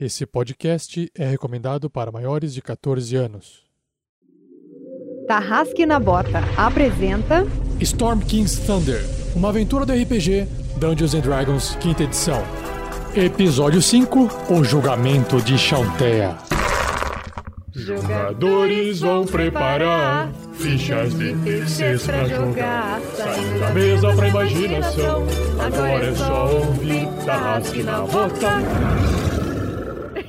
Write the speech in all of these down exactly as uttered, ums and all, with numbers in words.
Esse podcast é recomendado para maiores de quatorze anos. Tarrasque na Bota apresenta Storm King's Thunder, uma aventura do R P G Dungeons and Dragons quinta edição. Episódio cinco, o Julgamento de Chauntea. Jogadores vão preparar fichas de terceiros pra jogar, saindo da mesa pra imaginação. Agora é só ouvir Tarrasque na Bota.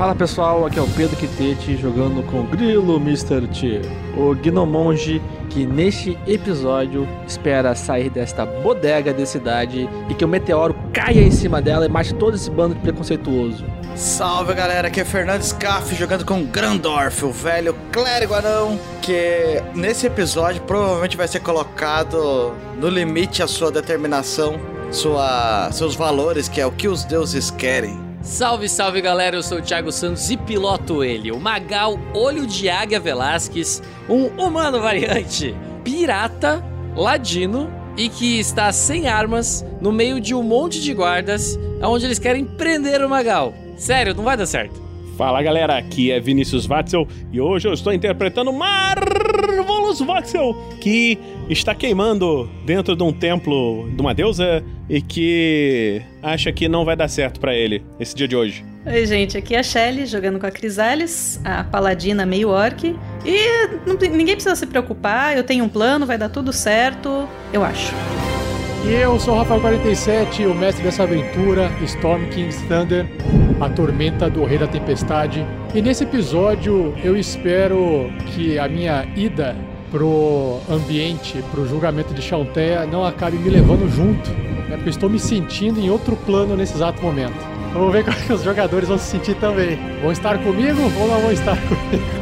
Fala pessoal, aqui é o Pedro Kitete jogando com o Grilo, mister T, o gnomonge que neste episódio espera sair desta bodega da cidade e que o meteoro caia em cima dela e mate todo esse bando de preconceituoso. Salve galera, aqui é Fernando Scaff jogando com o Grandorf, o velho clérigo anão, que nesse episódio provavelmente vai ser colocado no limite a sua determinação, sua, seus valores, que é o que os deuses querem. Salve, salve galera, eu sou o Thiago Santos e piloto ele, o Magal Olho de Águia Velázquez, um humano variante, pirata, ladino e que está sem armas no meio de um monte de guardas onde eles querem prender o Magal. Sério, não vai dar certo. Fala galera, aqui é Vinícius Vaxel e hoje eu estou interpretando Marvolous Vaxel, que está queimando dentro de um templo de uma deusa e que acha que não vai dar certo pra ele esse dia de hoje. Oi, gente, aqui é a Shelly jogando com a Crisales, a paladina meio orc. E não, ninguém precisa se preocupar, eu tenho um plano, vai dar tudo certo, eu acho. E eu sou o Rafael quarenta e sete, o mestre dessa aventura, Storm King's Thunder, a tormenta do Rei da Tempestade. E nesse episódio eu espero que a minha ida pro ambiente, pro julgamento de Chauntea não acabe me levando junto. É porque eu estou me sentindo em outro plano nesse exato momento. Vamos ver como é que os jogadores vão se sentir também. Vão estar comigo ou não vão estar comigo?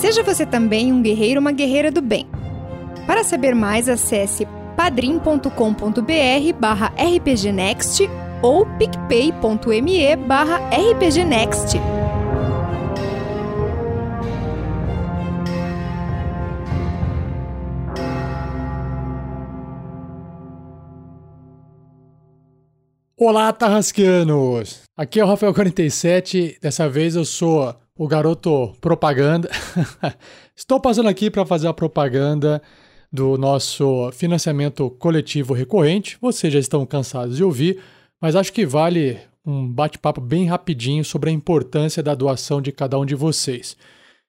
Seja você também um guerreiro ou uma guerreira do bem. Para saber mais, acesse padrim.com.br barra rpgnext ou picpay.me barra rpgnext. Olá, tarrasqueanos! Aqui é o Rafael quarenta e sete, dessa vez eu sou... o garoto propaganda. Estou passando aqui para fazer a propaganda do nosso financiamento coletivo recorrente. Vocês já estão cansados de ouvir, mas acho que vale um bate-papo bem rapidinho sobre a importância da doação de cada um de vocês.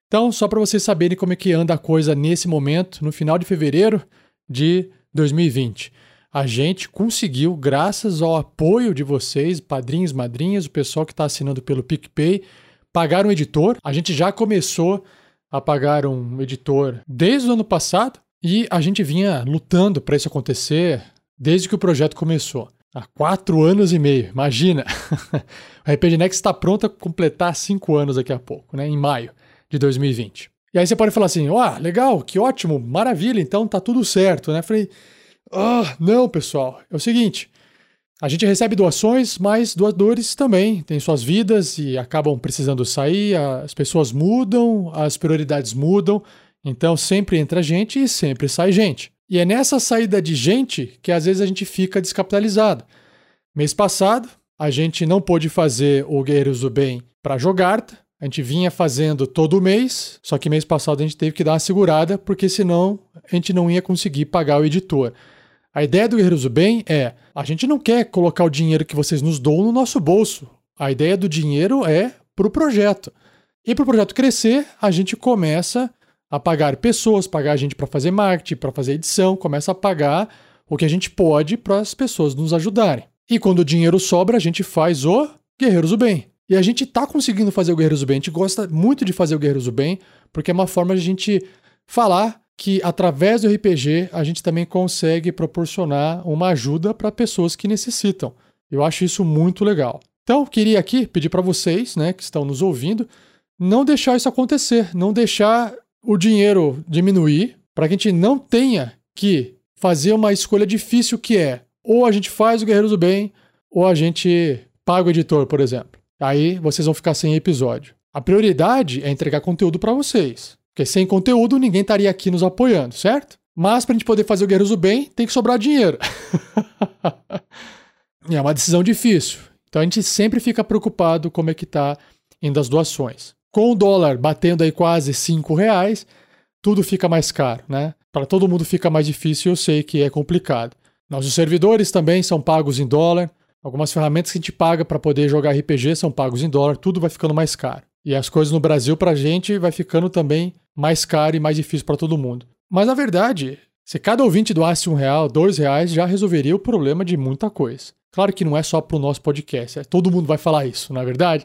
Então, só para vocês saberem como é que anda a coisa nesse momento, no final de fevereiro de dois mil e vinte. A gente conseguiu, graças ao apoio de vocês, padrinhos, madrinhas, o pessoal que está assinando pelo PicPay, pagar um editor. A gente já começou a pagar um editor desde o ano passado e a gente vinha lutando para isso acontecer desde que o projeto começou. Há quatro anos e meio, imagina! A R P G Next está pronta a completar cinco anos daqui a pouco, né? Em maio de dois mil e vinte. E aí você pode falar assim, ó, oh, legal, que ótimo, maravilha, então tá tudo certo, né? Falei, ah, oh, não, pessoal, é o seguinte... A gente recebe doações, mas doadores também têm suas vidas e acabam precisando sair, as pessoas mudam, as prioridades mudam, então sempre entra gente e sempre sai gente. E é nessa saída de gente que às vezes a gente fica descapitalizado. Mês passado, a gente não pôde fazer o Guerreiros do Bem para Jogarta. A gente vinha fazendo todo mês, só que mês passado a gente teve que dar uma segurada, porque senão a gente não ia conseguir pagar o editor. A ideia do Guerreiros do Bem é, a gente não quer colocar o dinheiro que vocês nos dão no nosso bolso. A ideia do dinheiro é para o projeto. E para o projeto crescer, a gente começa a pagar pessoas, pagar a gente para fazer marketing, para fazer edição, começa a pagar o que a gente pode para as pessoas nos ajudarem. E quando o dinheiro sobra, a gente faz o Guerreiros do Bem. E a gente tá conseguindo fazer o Guerreiros do Bem, a gente gosta muito de fazer o Guerreiros do Bem, porque é uma forma de a gente falar que através do R P G a gente também consegue proporcionar uma ajuda para pessoas que necessitam. Eu acho isso muito legal. Então, queria aqui pedir para vocês, né, que estão nos ouvindo, não deixar isso acontecer, não deixar o dinheiro diminuir, para que a gente não tenha que fazer uma escolha difícil que é ou a gente faz o Guerreiros do Bem ou a gente paga o editor, por exemplo. Aí vocês vão ficar sem episódio. A prioridade é entregar conteúdo para vocês. Porque sem conteúdo ninguém estaria aqui nos apoiando, certo? Mas pra gente poder fazer o Guerreiros do Bem, tem que sobrar dinheiro. É uma decisão difícil. Então a gente sempre fica preocupado como é que tá indo as doações. Com o dólar batendo aí quase cinco reais, tudo fica mais caro, né? Para todo mundo fica mais difícil e eu sei que é complicado. Nossos servidores também são pagos em dólar. Algumas ferramentas que a gente paga para poder jogar R P G são pagos em dólar, tudo vai ficando mais caro. E as coisas no Brasil para a gente vai ficando também mais caro e mais difícil para todo mundo. Mas na verdade, se cada ouvinte doasse um real, dois reais, já resolveria o problema de muita coisa. Claro que não é só para o nosso podcast, é, todo mundo vai falar isso, não é verdade?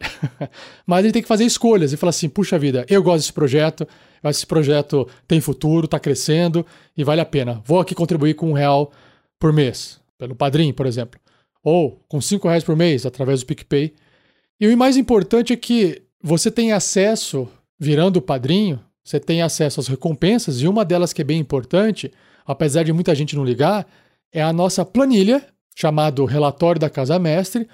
Mas a gente tem que fazer escolhas e falar assim, puxa vida, eu gosto desse projeto, esse projeto tem futuro, está crescendo e vale a pena. Vou aqui contribuir com um real por mês, pelo Padrim, por exemplo. Ou com cinco reais por mês, através do PicPay. E o mais importante é que você tem acesso, virando padrinho, você tem acesso às recompensas, e uma delas que é bem importante, apesar de muita gente não ligar, é a nossa planilha, chamada Relatório da Casa Mestre,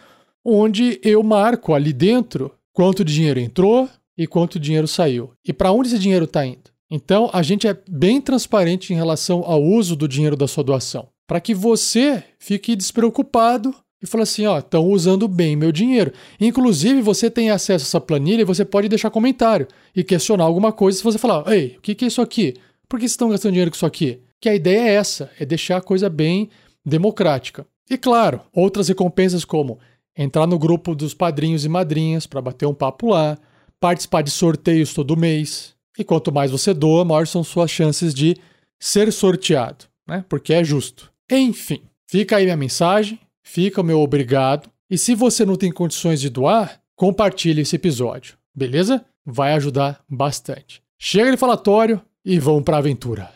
onde eu marco ali dentro quanto dinheiro entrou e quanto dinheiro saiu. E para onde esse dinheiro está indo. Então, a gente é bem transparente em relação ao uso do dinheiro da sua doação. Para que você fique despreocupado e fale assim, ó, estão usando bem meu dinheiro. Inclusive, você tem acesso a essa planilha e você pode deixar comentário e questionar alguma coisa se você falar, ei, o que, que é isso aqui? Por que vocês estão gastando dinheiro com isso aqui? Que a ideia é essa, é deixar a coisa bem democrática. E claro, outras recompensas como entrar no grupo dos padrinhos e madrinhas para bater um papo lá, participar de sorteios todo mês. E quanto mais você doa, maiores são suas chances de ser sorteado, né? Porque é justo. Enfim, fica aí minha mensagem, fica o meu obrigado. E se você não tem condições de doar, compartilhe esse episódio, beleza? Vai ajudar bastante. Chega de falatório e vamos para a aventura.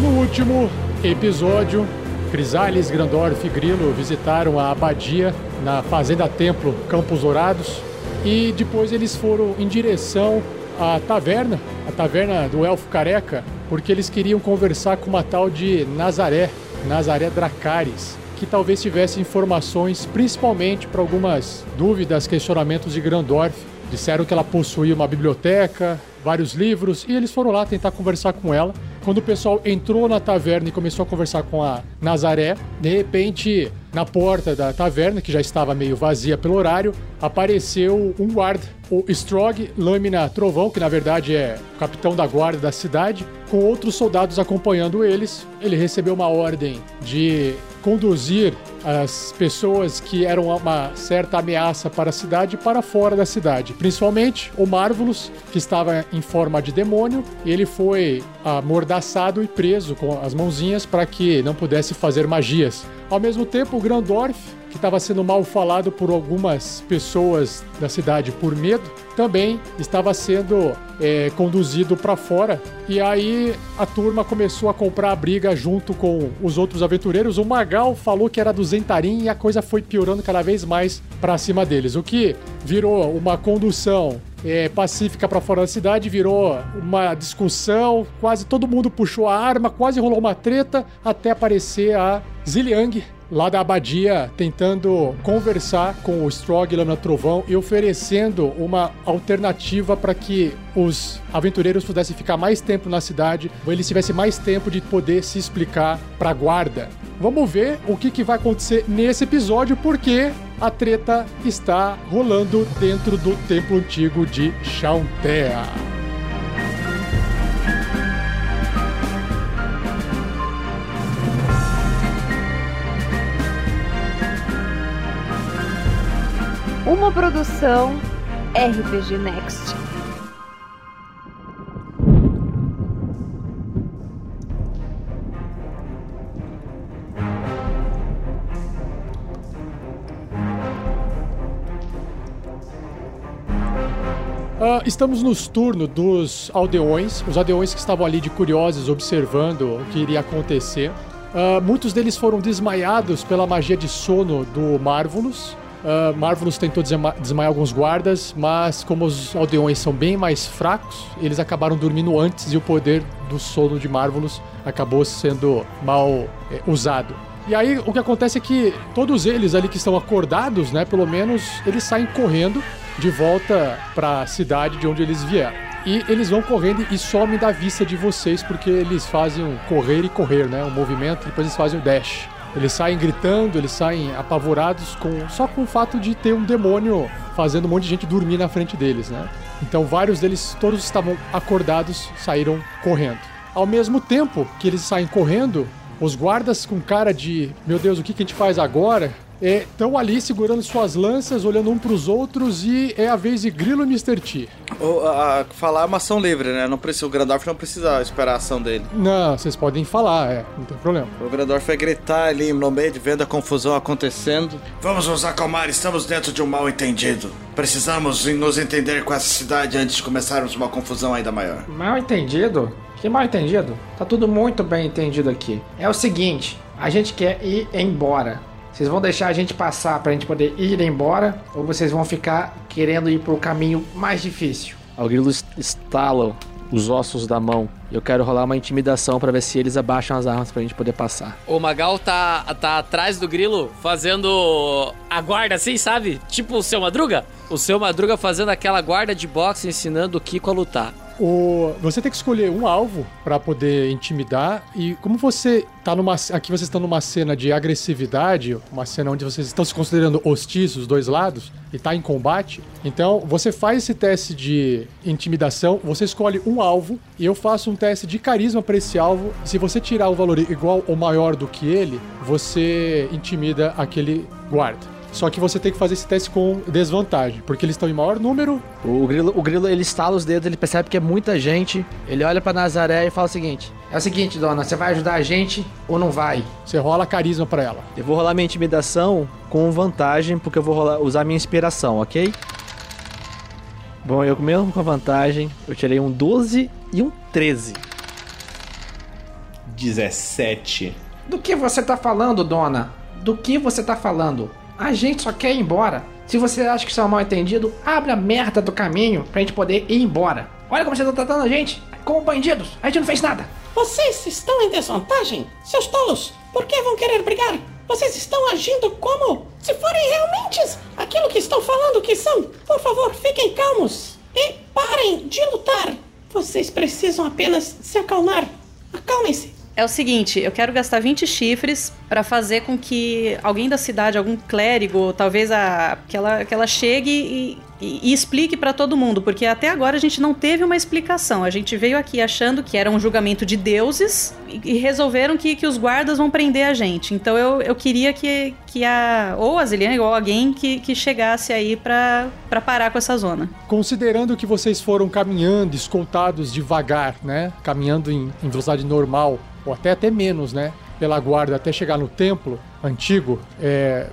No último episódio, Crisales, Grandorf e Grilo visitaram a abadia na Fazenda Templo Campos Dourados e depois eles foram em direção à taverna, a taverna do Elfo Careca, porque eles queriam conversar com uma tal de Nazaré, Nazaré Dracaris, que talvez tivesse informações principalmente para algumas dúvidas, questionamentos de Grandorf. Disseram que ela possuía uma biblioteca, vários livros, e eles foram lá tentar conversar com ela. Quando o pessoal entrou na taverna e começou a conversar com a Nazaré, de repente, na porta da taverna, que já estava meio vazia pelo horário, apareceu um guarda, o Strog Lâmina Trovão, que na verdade é o capitão da guarda da cidade, com outros soldados acompanhando eles. Ele recebeu uma ordem de conduzir as pessoas que eram uma certa ameaça para a cidade para fora da cidade. Principalmente o Marvolous, que estava em forma de demônio, e ele foi amordaçado e preso com as mãozinhas para que não pudesse fazer magias. Ao mesmo tempo, o Grandorf, que estava sendo mal falado por algumas pessoas da cidade por medo, também estava sendo é, conduzido para fora. E aí a turma começou a comprar a briga junto com os outros aventureiros. O Magal falou que era do Zhentarim e a coisa foi piorando cada vez mais para cima deles. O que virou uma condução é, pacífica para fora da cidade, virou uma discussão. Quase todo mundo puxou a arma, quase rolou uma treta, até aparecer a Ziliang, lá da abadia, tentando conversar com o Strog Lâmina Trovão e oferecendo uma alternativa para que os aventureiros pudessem ficar mais tempo na cidade, ou eles tivessem mais tempo de poder se explicar para a guarda. Vamos ver o que, que vai acontecer nesse episódio, porque a treta está rolando dentro do templo antigo de Chauntea. Uma produção R P G Next. Uh, estamos nos turnos dos aldeões, os aldeões que estavam ali de curiosos observando o que iria acontecer. Uh, muitos deles foram desmaiados pela magia de sono do Marvolous. Uh, Marvolous tentou desma- desmaiar alguns guardas, mas como os aldeões são bem mais fracos, eles acabaram dormindo antes e o poder do sono de Marvolous acabou sendo mal é, usado. E aí o que acontece é que todos eles ali que estão acordados, né, pelo menos eles saem correndo de volta para a cidade de onde eles vieram. E eles vão correndo e somem da vista de vocês, porque eles fazem um correr e correr, né, um movimento, depois eles fazem o dash. Eles saem gritando, eles saem apavorados com, só com o fato de ter um demônio fazendo um monte de gente dormir na frente deles, né? Então vários deles, todos estavam acordados, saíram correndo. Ao mesmo tempo que eles saem correndo, os guardas com cara de, meu Deus, o que, que a gente faz agora? Estão é, ali segurando suas lanças, olhando um pros outros, e é a vez de Grilo e mister T. Ou, a, a, falar é uma ação livre, né? Não precisa, o Grandorf não precisa esperar a ação dele. Não, vocês podem falar, é, não tem problema. O Grandorf vai gritar ali no meio de vendo a confusão acontecendo. Vamos nos acalmar, estamos dentro de um mal entendido. Precisamos nos entender com essa cidade antes de começarmos uma confusão ainda maior. Mal entendido? Que mal entendido? Tá tudo muito bem entendido aqui. É o seguinte, a gente quer ir embora. Vocês vão deixar a gente passar pra gente poder ir embora, ou vocês vão ficar querendo ir pro caminho mais difícil? O Grilo estala os ossos da mão. Eu quero rolar uma intimidação pra ver se eles abaixam as armas pra gente poder passar. O Magal tá, tá atrás do Grilo fazendo a guarda assim, sabe? Tipo o Seu Madruga. O Seu Madruga fazendo aquela guarda de boxe ensinando o Kiko a lutar. O... Você tem que escolher um alvo pra poder intimidar, e como você tá numa... Aqui vocês estão numa cena de agressividade, uma cena onde vocês estão se considerando hostis, os dois lados, e tá em combate. Então, você faz esse teste de intimidação, você escolhe um alvo, e eu faço um teste de carisma pra esse alvo. Se você tirar um valor igual ou maior do que ele, você intimida aquele guarda. Só que você tem que fazer esse teste com desvantagem, porque eles estão em maior número. O Grilo, o Grilo, ele estala os dedos, ele percebe que é muita gente. Ele olha pra Nazaré e fala o seguinte. É o seguinte, dona, você vai ajudar a gente ou não vai? Você rola carisma pra ela. Eu vou rolar minha intimidação com vantagem, porque eu vou rolar, usar minha inspiração, ok? Bom, eu mesmo com a vantagem, eu tirei um doze e um treze. dezessete. Do que você tá falando, dona? Do que você tá falando? A gente só quer ir embora. Se você acha que isso é um mal entendido, abre a merda do caminho pra gente poder ir embora. Olha como vocês estão tratando a gente, como bandidos. A gente não fez nada. Vocês estão em desvantagem? Seus tolos, por que vão querer brigar? Vocês estão agindo como? Se forem realmente aquilo que estão falando que são, por favor, fiquem calmos e parem de lutar. Vocês precisam apenas se acalmar. Acalmem-se. É o seguinte, eu quero gastar vinte chifres pra fazer com que alguém da cidade, algum clérigo, talvez a, que, ela, que ela chegue e, e, e explique pra todo mundo, porque até agora a gente não teve uma explicação. A gente veio aqui achando que era um julgamento de deuses e, e resolveram que, que os guardas vão prender a gente. Então eu, eu queria que, que a... ou a Ziliane, ou alguém que, que chegasse aí pra, pra parar com essa zona. Considerando que vocês foram caminhando, escoltados devagar, né? Caminhando em, em velocidade normal, ou até, até menos, né, pela guarda até chegar no templo antigo, é,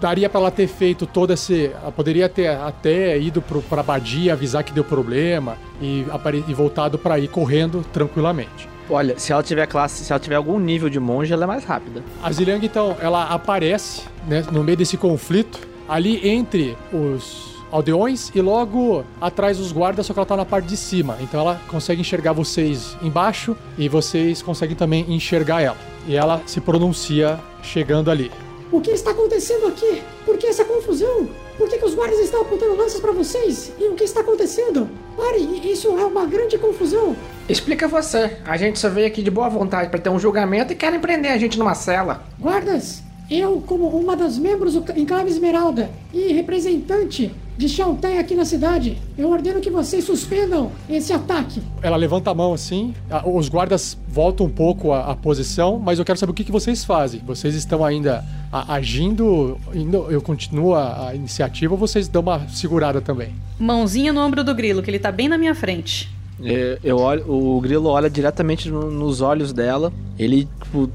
daria pra ela ter feito todo esse... Ela poderia ter até ido pro, pra Badia, avisar que deu problema e, apare, e voltado pra ir correndo tranquilamente. Olha, se ela tiver classe, se ela tiver algum nível de monge, ela é mais rápida. A Ziliang, então, ela aparece, né, no meio desse conflito, ali entre os aldeões e logo atrás dos guardas, só que ela tá na parte de cima. Então ela consegue enxergar vocês embaixo e vocês conseguem também enxergar ela. E ela se pronuncia chegando ali. O que está acontecendo aqui? Por que essa confusão? Por que, que os guardas estão apontando lanças para vocês? E o que está acontecendo? Pare, isso é uma grande confusão. Explica você. A gente só veio aqui de boa vontade para ter um julgamento e querem prender a gente numa cela. Guardas, eu, como uma das membros do Enclave Esmeralda e representante de Chauntea aqui na cidade, eu ordeno que vocês suspendam esse ataque. Ela levanta a mão assim, os guardas voltam um pouco a, a posição, mas eu quero saber o que, que vocês fazem. Vocês estão ainda a, agindo, indo, eu continuo a, a iniciativa ou vocês dão uma segurada também? Mãozinha no ombro do Grilo, que ele tá bem na minha frente. Eu, eu olho, o Grilo olha diretamente no, nos olhos dela, ele tipo,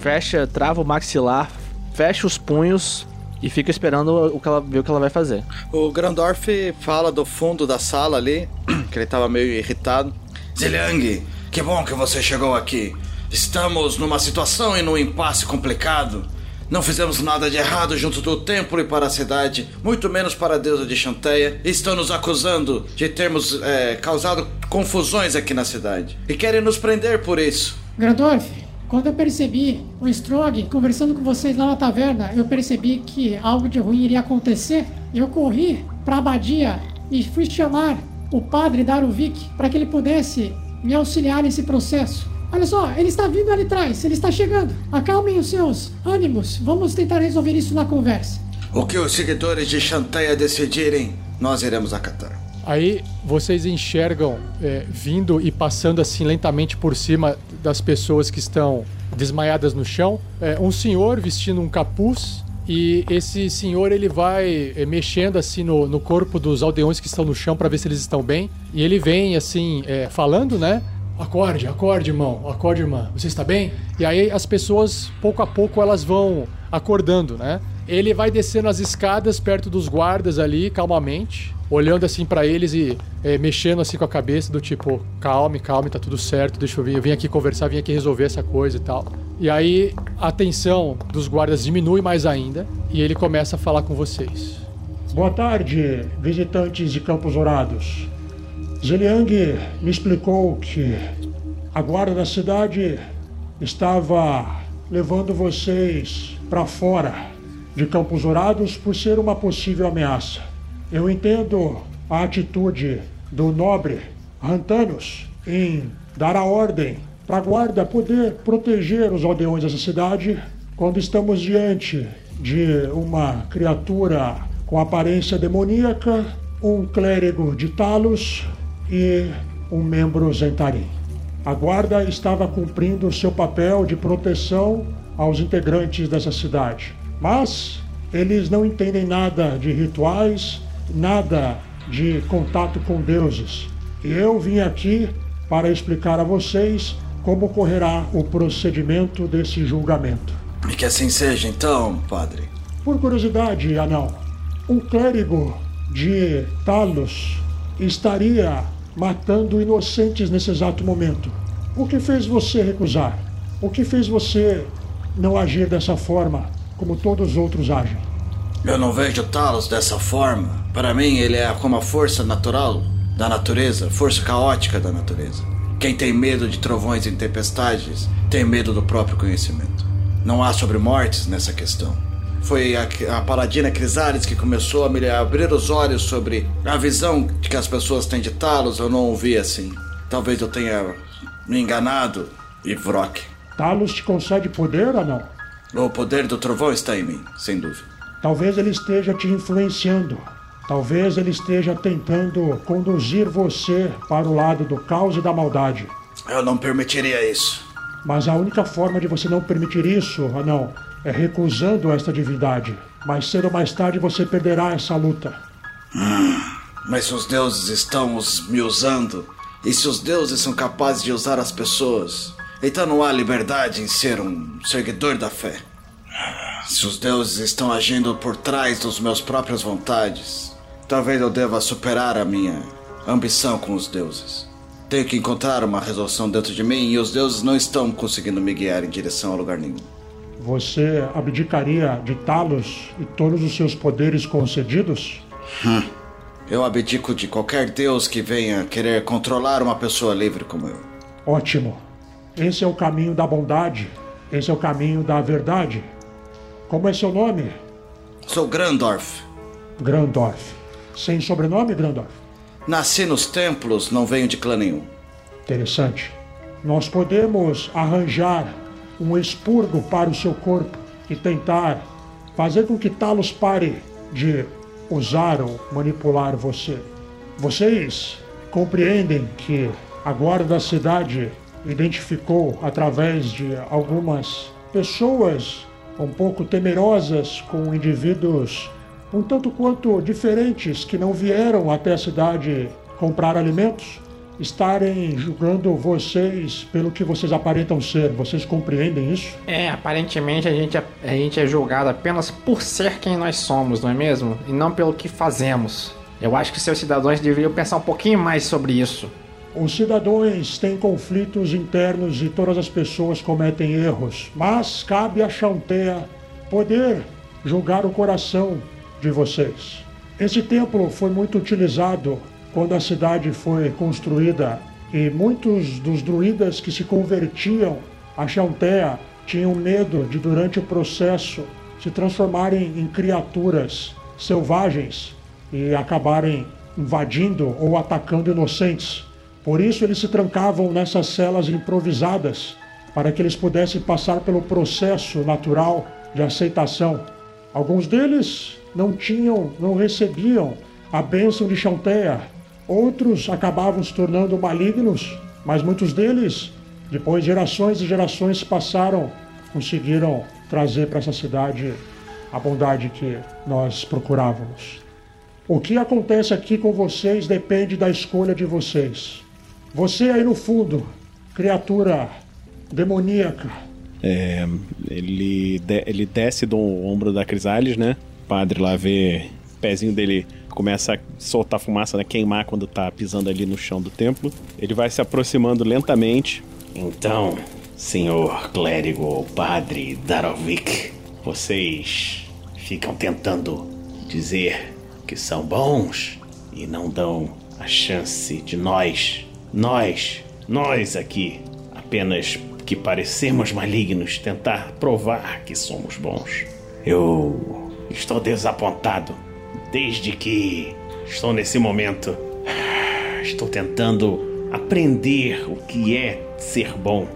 fecha, trava o maxilar, fecha os punhos e fica esperando o que ela, ver o que ela vai fazer. O Grandorf fala do fundo da sala ali, que ele tava meio irritado. Ziliang, que bom que você chegou aqui. Estamos numa situação e num impasse complicado. Não fizemos nada de errado junto do templo e para a cidade, muito menos para a deusa de Chauntea. Estão nos acusando de termos é, causado confusões aqui na cidade e querem nos prender por isso. Grandorf, quando eu percebi o Strog conversando com vocês lá na taverna, eu percebi que algo de ruim iria acontecer. Eu corri para a abadia e fui chamar o padre Daruvik para que ele pudesse me auxiliar nesse processo. Olha só, ele está vindo ali atrás, ele está chegando. Acalmem os seus ânimos, vamos tentar resolver isso na conversa. O que os seguidores de Chauntea decidirem, nós iremos acatar. Aí vocês enxergam é, vindo e passando assim lentamente por cima das pessoas que estão desmaiadas no chão, é, um senhor vestindo um capuz, e esse senhor ele vai é, mexendo assim no, no corpo dos aldeões que estão no chão para ver se eles estão bem, e ele vem assim é, falando, né? Acorde, acorde, irmão, acorde, irmã, você está bem? E aí as pessoas, pouco a pouco, elas vão acordando, né? Ele vai descendo as escadas perto dos guardas ali, calmamente, olhando assim pra eles e é, mexendo assim com a cabeça, do tipo, calme, calme, tá tudo certo, deixa eu vir, eu vim aqui conversar, vim aqui resolver essa coisa e tal. E aí a tensão dos guardas diminui mais ainda e ele começa a falar com vocês. Boa tarde, visitantes de Campos Dourados. Ziliang me explicou que a guarda da cidade estava levando vocês pra fora de Campos Dourados por ser uma possível ameaça. Eu entendo a atitude do nobre Rantanos em dar a ordem para a guarda poder proteger os aldeões dessa cidade quando estamos diante de uma criatura com aparência demoníaca, um clérigo de Talos e um membro Zhentarim. A guarda estava cumprindo seu papel de proteção aos integrantes dessa cidade. Mas eles não entendem nada de rituais, nada de contato com deuses. E eu vim aqui para explicar a vocês como ocorrerá o procedimento desse julgamento. E que assim seja então, padre. Por curiosidade, anão, um clérigo de Talos estaria matando inocentes nesse exato momento. O que fez você recusar? O que fez você não agir dessa forma, como todos os outros agem? Eu não vejo Talos dessa forma. Para mim, ele é como a força natural da natureza, força caótica da natureza. Quem tem medo de trovões e tempestades tem medo do próprio conhecimento. Não há sobre mortes nessa questão. Foi a, a paladina Crisales que começou a me abrir os olhos sobre a visão que as pessoas têm de Talos. Eu não ouvi assim. Talvez eu tenha me enganado e vroque. Talos te concede poder ou não? O poder do trovão está em mim, sem dúvida. Talvez ele esteja te influenciando. Talvez ele esteja tentando conduzir você para o lado do caos e da maldade. Eu não permitiria isso. Mas a única forma de você não permitir isso, anão, é recusando esta divindade. Mais cedo ou mais tarde você perderá essa luta. Hum, mas se os deuses estão me usando, e se os deuses são capazes de usar as pessoas, então não há liberdade em ser um seguidor da fé. Se os deuses estão agindo por trás dos meus próprias vontades, talvez eu deva superar a minha ambição com os deuses. Tenho que encontrar uma resolução dentro de mim e os deuses não estão conseguindo me guiar em direção a lugar nenhum. Você abdicaria de Talos e todos os seus poderes concedidos? Hum. Eu abdico de qualquer deus que venha querer controlar uma pessoa livre como eu. Ótimo. Esse é o caminho da bondade. Esse é o caminho da verdade. Como é seu nome? Sou Grandorf. Grandorf. Sem sobrenome, Grandorf? Nasci nos templos, não venho de clã nenhum. Interessante. Nós podemos arranjar um expurgo para o seu corpo e tentar fazer com que Talos pare de usar ou manipular você. Vocês compreendem que a guarda da cidade identificou, através de algumas pessoas um pouco temerosas com indivíduos um tanto quanto diferentes que não vieram até a cidade comprar alimentos, estarem julgando vocês pelo que vocês aparentam ser. Vocês compreendem isso? É, aparentemente a gente, a, a gente é julgado apenas por ser quem nós somos, não é mesmo? E não pelo que fazemos. Eu acho que seus cidadãos deveriam pensar um pouquinho mais sobre isso. Os cidadãos têm conflitos internos e todas as pessoas cometem erros. Mas cabe a Chauntea poder julgar o coração de vocês. Esse templo foi muito utilizado quando a cidade foi construída e muitos dos druidas que se convertiam a Chauntea tinham medo de, durante o processo, se transformarem em criaturas selvagens e acabarem invadindo ou atacando inocentes. Por isso eles se trancavam nessas celas improvisadas para que eles pudessem passar pelo processo natural de aceitação. Alguns deles não tinham, não recebiam a bênção de Chauntea. Outros acabavam se tornando malignos, mas muitos deles, depois gerações e gerações passaram, conseguiram trazer para essa cidade a bondade que nós procurávamos. O que acontece aqui com vocês depende da escolha de vocês. Você aí no fundo, criatura demoníaca. É, ele, de, ele desce do ombro da Crisales, né? O padre lá vê o pezinho dele... começa a soltar fumaça, né? Queimar quando tá pisando ali no chão do templo. Ele vai se aproximando lentamente. Então, senhor clérigo ou padre Daruvik, vocês ficam tentando dizer que são bons e não dão a chance de nós, nós, nós aqui, apenas que parecemos malignos, tentar provar que somos bons. Eu estou desapontado. Desde que estou nesse momento, estou tentando aprender o que é ser bom,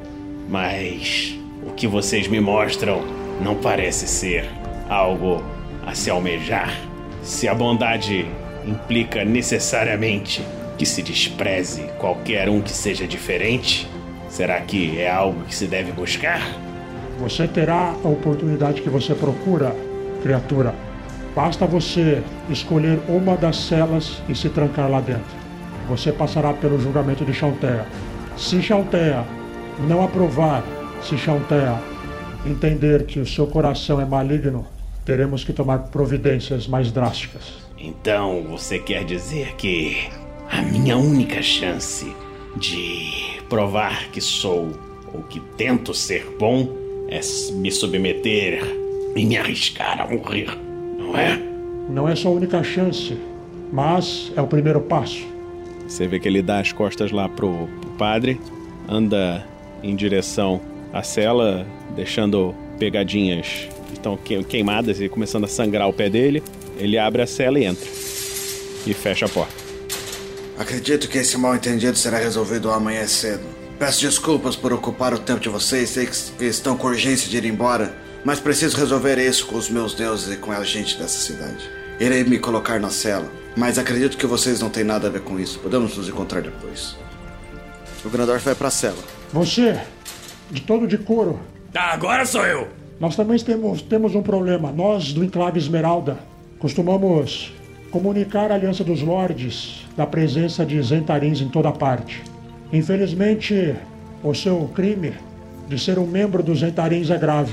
mas o que vocês me mostram não parece ser algo a se almejar. Se a bondade implica necessariamente que se despreze qualquer um que seja diferente, será que é algo que se deve buscar? Você terá a oportunidade que você procura, criatura. Basta você escolher uma das celas e se trancar lá dentro. Você passará pelo julgamento de Chauntea. Se Chauntea não aprovar, se Chauntea entender que o seu coração é maligno, teremos que tomar providências mais drásticas. Então você quer dizer que a minha única chance de provar que sou ou que tento ser bom é me submeter e me arriscar a morrer? Não é? Não é sua única chance, mas é o primeiro passo. Você vê que ele dá as costas lá pro, pro padre, anda em direção à cela, deixando pegadinhas que estão queimadas e começando a sangrar o pé dele. Ele abre a cela e entra. E fecha a porta. Acredito que esse mal-entendido será resolvido amanhã cedo. Peço desculpas por ocupar o tempo de vocês, sei que estão com urgência de ir embora, mas preciso resolver isso com os meus deuses e com a gente dessa cidade. Irei me colocar na cela, mas acredito que vocês não têm nada a ver com isso. Podemos nos encontrar depois. O Grandorf vai pra cela. Você, de todo de couro. Tá, agora sou eu. Nós também temos, temos um problema. Nós, do Enclave Esmeralda, costumamos comunicar a Aliança dos Lordes da presença de Zhentarins em toda parte. Infelizmente, o seu crime de ser um membro dos Zhentarins é grave.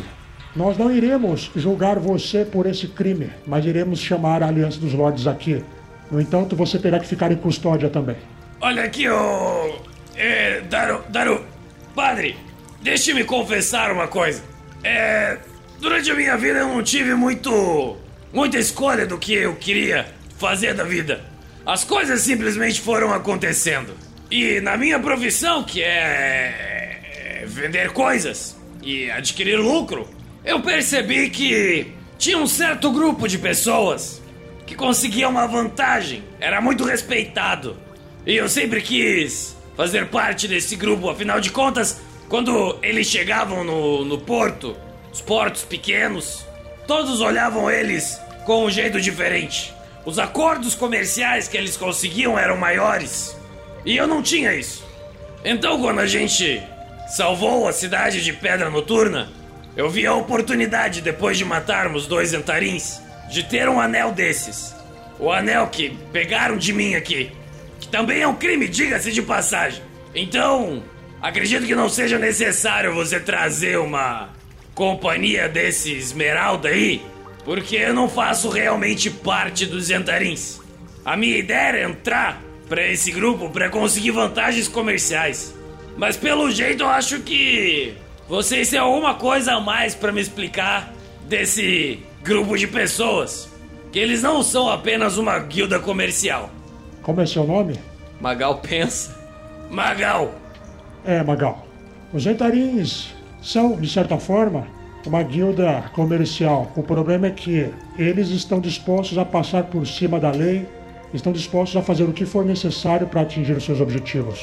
Nós não iremos julgar você por esse crime, mas iremos chamar a Aliança dos Lordes aqui. No entanto, você terá que ficar em custódia também. Olha aqui, ô... É, Daru... Daru... Padre, deixe-me confessar uma coisa. É... Durante a minha vida eu não tive muito... Muita escolha do que eu queria fazer da vida. As coisas simplesmente foram acontecendo. E na minha profissão, que é... é vender coisas e adquirir lucro, eu percebi que tinha um certo grupo de pessoas que conseguia uma vantagem, era muito respeitado. E eu sempre quis fazer parte desse grupo, afinal de contas, quando eles chegavam no, no porto, os portos pequenos, todos olhavam eles com um jeito diferente. Os acordos comerciais que eles conseguiam eram maiores, e eu não tinha isso. Então, quando a gente salvou a cidade de Pedra Noturna, eu vi a oportunidade, depois de matarmos dois Zhentarins, de ter um anel desses. O anel que pegaram de mim aqui, que também é um crime, diga-se de passagem. Então, acredito que não seja necessário você trazer uma companhia desse Esmeralda aí, porque eu não faço realmente parte dos Zhentarins. A minha ideia era entrar pra esse grupo pra conseguir vantagens comerciais, mas pelo jeito eu acho que vocês têm alguma coisa a mais pra me explicar desse grupo de pessoas, que eles não são apenas uma guilda comercial. Como é seu nome? Magal pensa. Magal. É, Magal. Os Zhentarins são, de certa forma, uma guilda comercial. O problema é que eles estão dispostos a passar por cima da lei, estão dispostos a fazer o que for necessário para atingir os seus objetivos.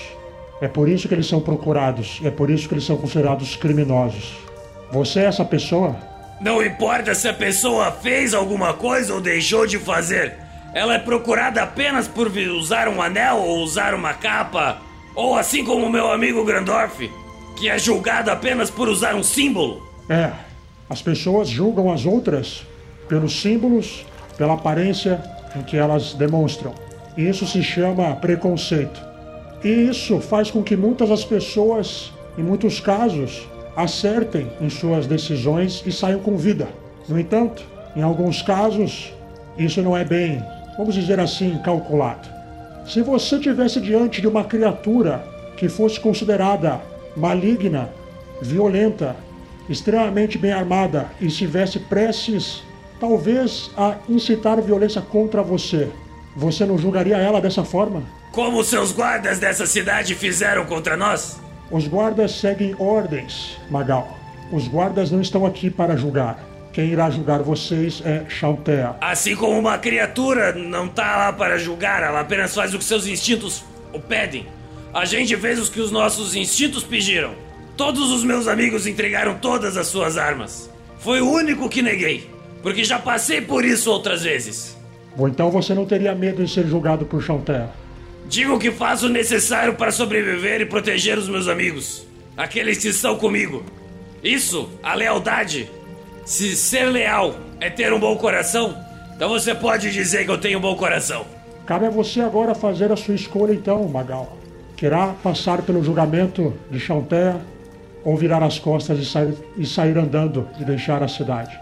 É por isso que eles são procurados, é por isso que eles são considerados criminosos. Você é essa pessoa? Não importa se a pessoa fez alguma coisa ou deixou de fazer. Ela é procurada apenas por usar um anel ou usar uma capa, ou assim como o meu amigo Grandorf, que é julgado apenas por usar um símbolo. É, as pessoas julgam as outras pelos símbolos, pela aparência em que elas demonstram. Isso se chama preconceito. E isso faz com que muitas das pessoas, em muitos casos, acertem em suas decisões e saiam com vida. No entanto, em alguns casos, isso não é bem, vamos dizer assim, calculado. Se você estivesse diante de uma criatura que fosse considerada maligna, violenta, extremamente bem armada e estivesse prestes, talvez, a incitar violência contra você, você não julgaria ela dessa forma? Como seus guardas dessa cidade fizeram contra nós? Os guardas seguem ordens, Magal. Os guardas não estão aqui para julgar. Quem irá julgar vocês é Chauntea. Assim como uma criatura não tá lá para julgar, ela apenas faz o que seus instintos o pedem. A gente fez o que os nossos instintos pediram. Todos os meus amigos entregaram todas as suas armas. Foi o único que neguei, porque já passei por isso outras vezes. Bom, então você não teria medo de ser julgado por Chauntea? Digo que faço o necessário para sobreviver e proteger os meus amigos, aqueles que estão comigo. Isso, a lealdade. Se ser leal é ter um bom coração, então você pode dizer que eu tenho um bom coração. Cabe a você agora fazer a sua escolha então, Magal. Querá passar pelo julgamento de Chauntea ou virar as costas e sair, e sair andando e deixar a cidade?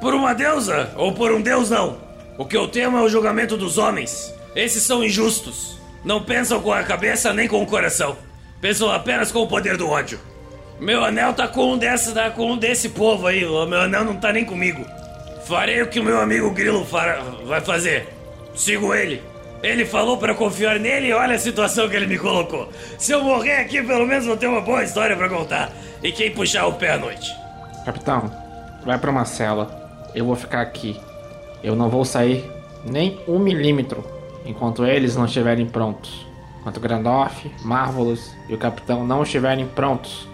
Por uma deusa ou por um deus não. O que eu temo é o julgamento dos homens. Esses são injustos. Não pensam com a cabeça nem com o coração. Pensam apenas com o poder do ódio. Meu anel tá com um desse, tá com um desse povo aí. O meu anel não tá nem comigo. Farei o que o meu amigo Grilo fará, vai fazer. Sigo ele. Ele falou pra confiar nele e olha a situação que ele me colocou. Se eu morrer aqui, pelo menos vou ter uma boa história pra contar. E quem puxar o pé à noite? Capitão, vai pra uma cela. Eu vou ficar aqui. Eu não vou sair nem um milímetro enquanto eles não estiverem prontos. Enquanto Grandorf, Marvolous e o Capitão não estiverem prontos.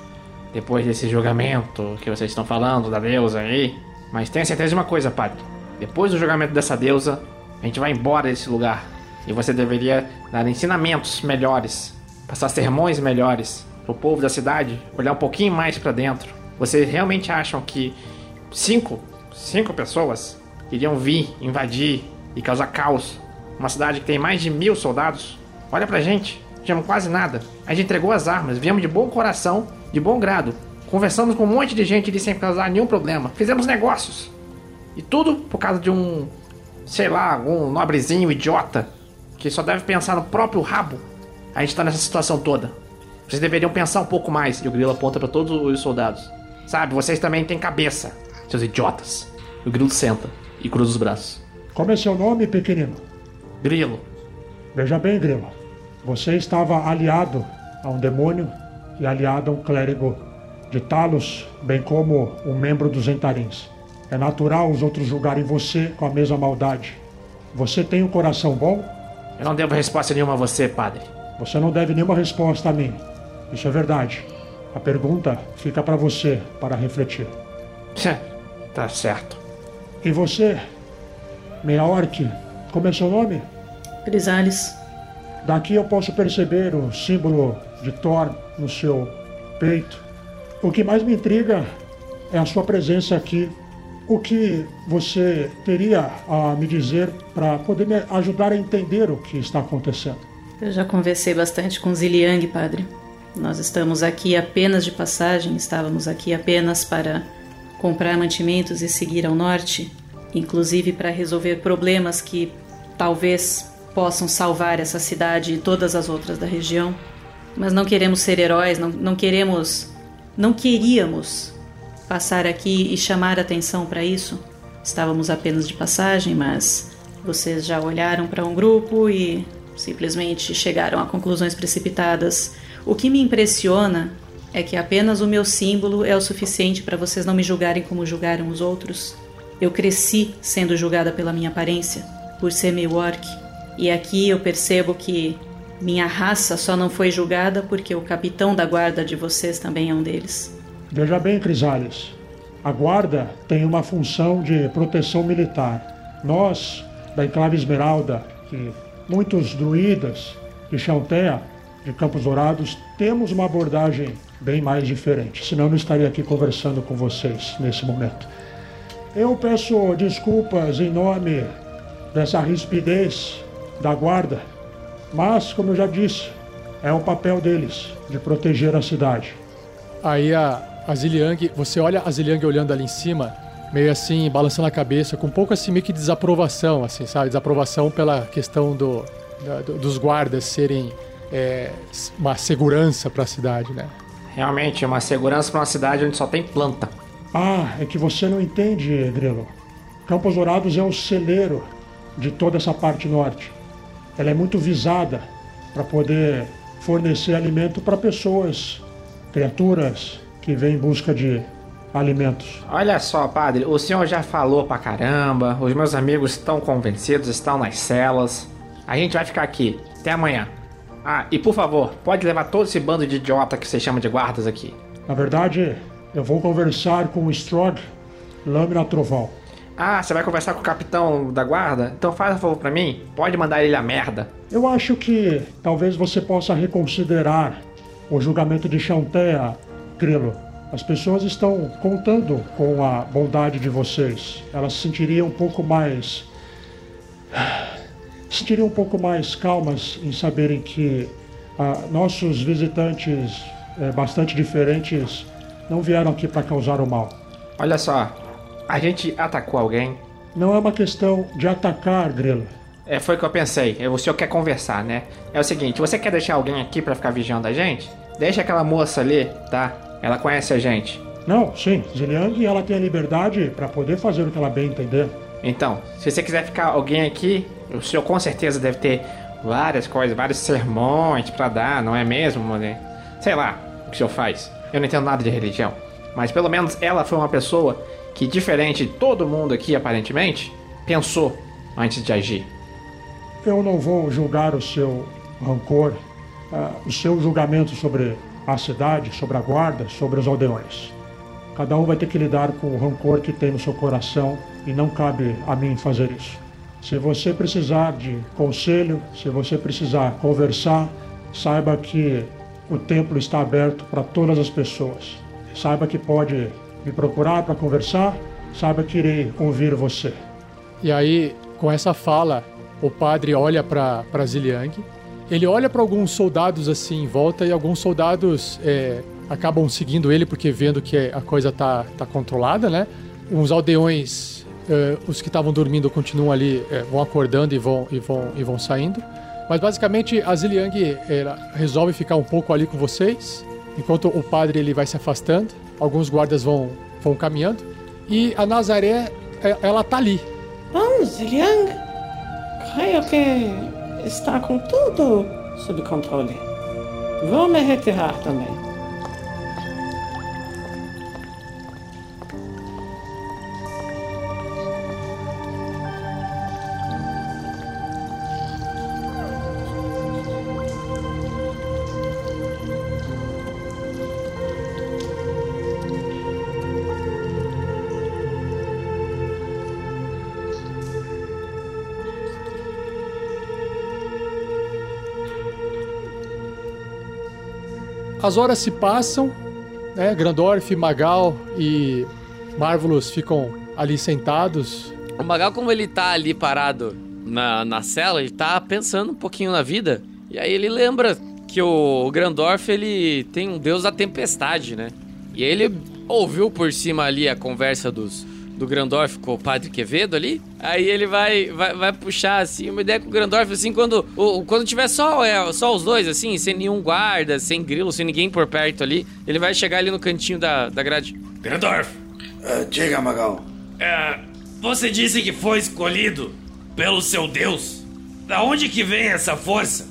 Depois desse julgamento que vocês estão falando da deusa aí. Mas tenha certeza de uma coisa, padre. Depois do julgamento dessa deusa, a gente vai embora desse lugar. E você deveria dar ensinamentos melhores. Passar sermões melhores. Pro povo da cidade olhar um pouquinho mais pra dentro. Vocês realmente acham que cinco, cinco pessoas iriam vir, invadir e causar caos? Uma cidade que tem mais de mil soldados. Olha pra gente, tínhamos quase nada. A gente entregou as armas, viemos de bom coração, de bom grado, Conversamos com um monte de gente ali sem causar nenhum problema. Fizemos negócios. E tudo por causa de um, sei lá, um nobrezinho idiota que só deve pensar no próprio rabo. A gente tá nessa situação toda. Vocês deveriam pensar um pouco mais. E o Grilo aponta pra todos os soldados. Sabe, vocês também têm cabeça, seus idiotas. E o Grilo senta e cruza os braços. Como é seu nome, pequenino? Grilo. Veja bem, Grilo. Você estava aliado a um demônio e aliado a um clérigo de Talos, bem como um membro dos Zhentarins. É natural os outros julgarem você com a mesma maldade. Você tem um coração bom? Eu não devo resposta nenhuma a você, padre. Você não deve nenhuma resposta a mim. Isso é verdade. A pergunta fica para você, para refletir. Tá certo. E você, meia orc, como é seu nome? Crisales. Daqui eu posso perceber o símbolo de Thor no seu peito. O que mais me intriga é a sua presença aqui. O que você teria a me dizer para poder me ajudar a entender o que está acontecendo? Eu já conversei bastante com Ziliang, padre. Nós estamos aqui apenas de passagem, estávamos aqui apenas para comprar mantimentos e seguir ao norte, inclusive para resolver problemas que talvez possam salvar essa cidade e todas as outras da região. Mas não queremos ser heróis, não, não queremos, não queríamos passar aqui e chamar atenção para isso. Estávamos apenas de passagem, mas vocês já olharam para um grupo e simplesmente chegaram a conclusões precipitadas. O que me impressiona é que apenas o meu símbolo é o suficiente para vocês não me julgarem como julgaram os outros. Eu cresci sendo julgada pela minha aparência, por ser meio orc. E aqui eu percebo que minha raça só não foi julgada porque o capitão da guarda de vocês também é um deles. Veja bem, Crisales. A guarda tem uma função de proteção militar. Nós, da Enclave Esmeralda, que... muitos druidas de Chauntea, de Campos Dourados, temos uma abordagem bem mais diferente, senão não estaria aqui conversando com vocês nesse momento. Eu peço desculpas em nome dessa rispidez da guarda, mas, como eu já disse, é o papel deles de proteger a cidade. Aí a, a Ziliang, você olha a Ziliang olhando ali em cima, meio assim, balançando a cabeça, com um pouco assim, meio que desaprovação, assim, sabe? Desaprovação pela questão do, da, do, dos guardas serem é, uma segurança para a cidade, né? Realmente, uma segurança para uma cidade onde só tem planta. Ah, é que você não entende, Grilo. Campos Dourados é o celeiro de toda essa parte norte. Ela é muito visada para poder fornecer alimento para pessoas, criaturas que vêm em busca de alimentos. Olha só, padre, o senhor já falou pra caramba, os meus amigos estão convencidos, estão nas celas. A gente vai ficar aqui, até amanhã. Ah, e por favor, pode levar todo esse bando de idiota que vocês chamam de guardas aqui. Na verdade, eu vou conversar com o Strog Lâmina Trovão. Ah, você vai conversar com o capitão da guarda? Então faz um favor pra mim, pode mandar ele a merda. Eu acho que talvez você possa reconsiderar o julgamento de Chauntea, Grilo. As pessoas estão contando com a bondade de vocês. Elas se sentiriam um pouco mais... Se sentiriam um pouco mais calmas em saberem que ah, nossos visitantes eh, bastante diferentes não vieram aqui para causar o mal. Olha só, a gente atacou alguém? Não é uma questão de atacar, Grilo. É, foi o que eu pensei. O senhor quer conversar, né? É o seguinte, você quer deixar alguém aqui para ficar vigiando a gente? Deixa aquela moça ali, tá? Ela conhece a gente. Não, sim. Ziliang, ela tem a liberdade para poder fazer o que ela bem entender. Então, se você quiser ficar alguém aqui, o senhor com certeza deve ter várias coisas, vários sermões para dar, não é mesmo, né? Sei lá o que o senhor faz. Eu não entendo nada de religião. Mas pelo menos ela foi uma pessoa que, diferente de todo mundo aqui, aparentemente, pensou antes de agir. Eu não vou julgar o seu rancor, uh, o seu julgamento sobre a cidade, sobre a guarda, sobre os aldeões. Cada um vai ter que lidar com o rancor que tem no seu coração e não cabe a mim fazer isso. Se você precisar de conselho, se você precisar conversar, saiba que o templo está aberto para todas as pessoas. Saiba que pode me procurar para conversar, saiba que irei ouvir você. E aí, com essa fala, o padre olha para Ziliang. Ele olha para alguns soldados assim em volta e alguns soldados é, acabam seguindo ele porque vendo que a coisa tá, tá controlada, né? Os aldeões, eh, os que estavam dormindo continuam ali, eh, vão acordando e vão, e, vão, e vão saindo. Mas basicamente a Ziliang eh, resolve ficar um pouco ali com vocês, enquanto o padre ele vai se afastando, alguns guardas vão, vão caminhando. E a Nazaré, eh, ela tá ali. Ah, Ziliang, creio que está com tudo sob controle. Vou me retirar também. As horas se passam, né? Grandorf, Magal e Marvolous ficam ali sentados. O Magal, como ele tá ali parado na, na cela, ele tá pensando um pouquinho na vida. E aí ele lembra que o Grandorf, ele tem um deus da tempestade, né? E aí ele ouviu por cima ali a conversa dos, do Grandorf com o Padre Quevedo ali. Aí ele vai, vai, vai puxar, assim, uma ideia com o Grandorf, assim, quando, o, quando tiver só, é, só os dois, assim, sem nenhum guarda, sem grilo, sem ninguém por perto ali, ele vai chegar ali no cantinho da, da grade. Grandorf! Uh, diga, Magal. Uh, você disse que foi escolhido pelo seu Deus. Da onde que vem essa força?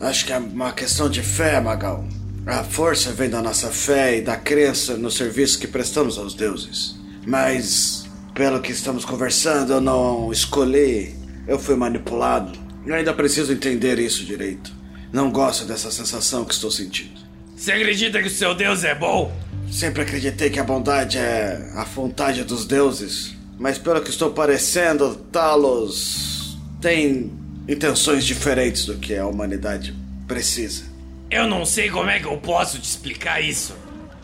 Acho que é uma questão de fé, Magal. A força vem da nossa fé e da crença no serviço que prestamos aos deuses. Mas, pelo que estamos conversando, eu não escolhi. Eu fui manipulado. Eu ainda preciso entender isso direito. Não gosto dessa sensação que estou sentindo. Você acredita que o seu Deus é bom? Sempre acreditei que a bondade é a vontade dos deuses. Mas, pelo que estou parecendo, Talos tem intenções diferentes do que a humanidade precisa. Eu não sei como é que eu posso te explicar isso.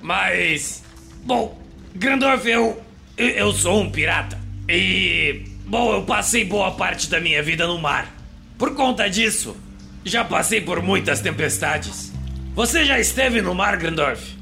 Mas, bom, Grandorf, eu... Eu sou um pirata e, bom, eu passei boa parte da minha vida no mar. Por conta disso, já passei por muitas tempestades. Você já esteve no mar, Grandorf?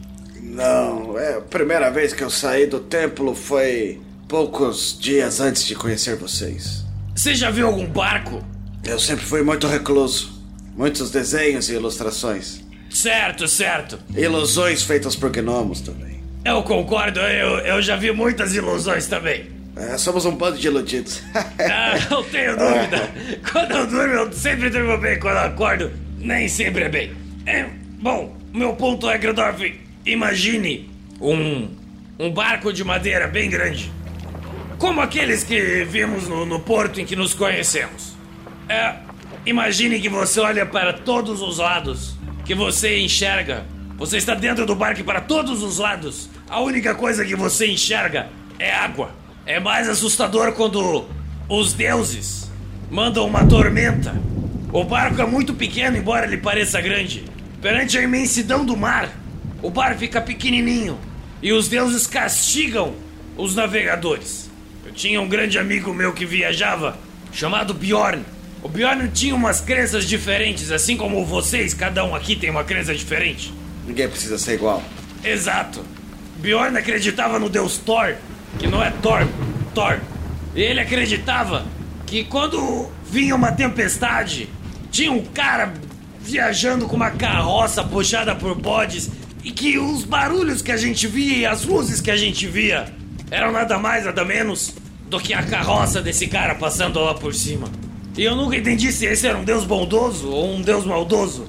Não, é a primeira vez que eu saí do templo foi poucos dias antes de conhecer vocês. Você já viu algum barco? Eu sempre fui muito recluso. Muitos desenhos e ilustrações. Certo, certo. Ilusões feitas por gnomos também. Eu concordo, eu, eu já vi muitas ilusões também. É, somos um bando de iludidos. Ah, não tenho dúvida. Quando eu durmo, eu sempre durmo bem. Quando eu acordo, nem sempre é bem. É, bom, meu ponto é, Grandorf, imagine um, um barco de madeira bem grande. Como aqueles que vimos no, no porto em que nos conhecemos. É, imagine que você olha para todos os lados, que você enxerga. Você está dentro do barco para todos os lados. A única coisa que você enxerga é água. É mais assustador quando os deuses mandam uma tormenta. O barco é muito pequeno, embora ele pareça grande. Perante a imensidão do mar, o barco fica pequenininho. E os deuses castigam os navegadores. Eu tinha um grande amigo meu que viajava, chamado Bjorn. O Bjorn tinha umas crenças diferentes, assim como vocês. Cada um aqui tem uma crença diferente. Ninguém precisa ser igual. Exato. Bjorn acreditava no deus Thor, que não é Thor, Thor. E ele acreditava que quando vinha uma tempestade, tinha um cara viajando com uma carroça puxada por bodes e que os barulhos que a gente via e as luzes que a gente via eram nada mais, nada menos do que a carroça desse cara passando lá por cima. E eu nunca entendi se esse era um deus bondoso ou um deus maldoso.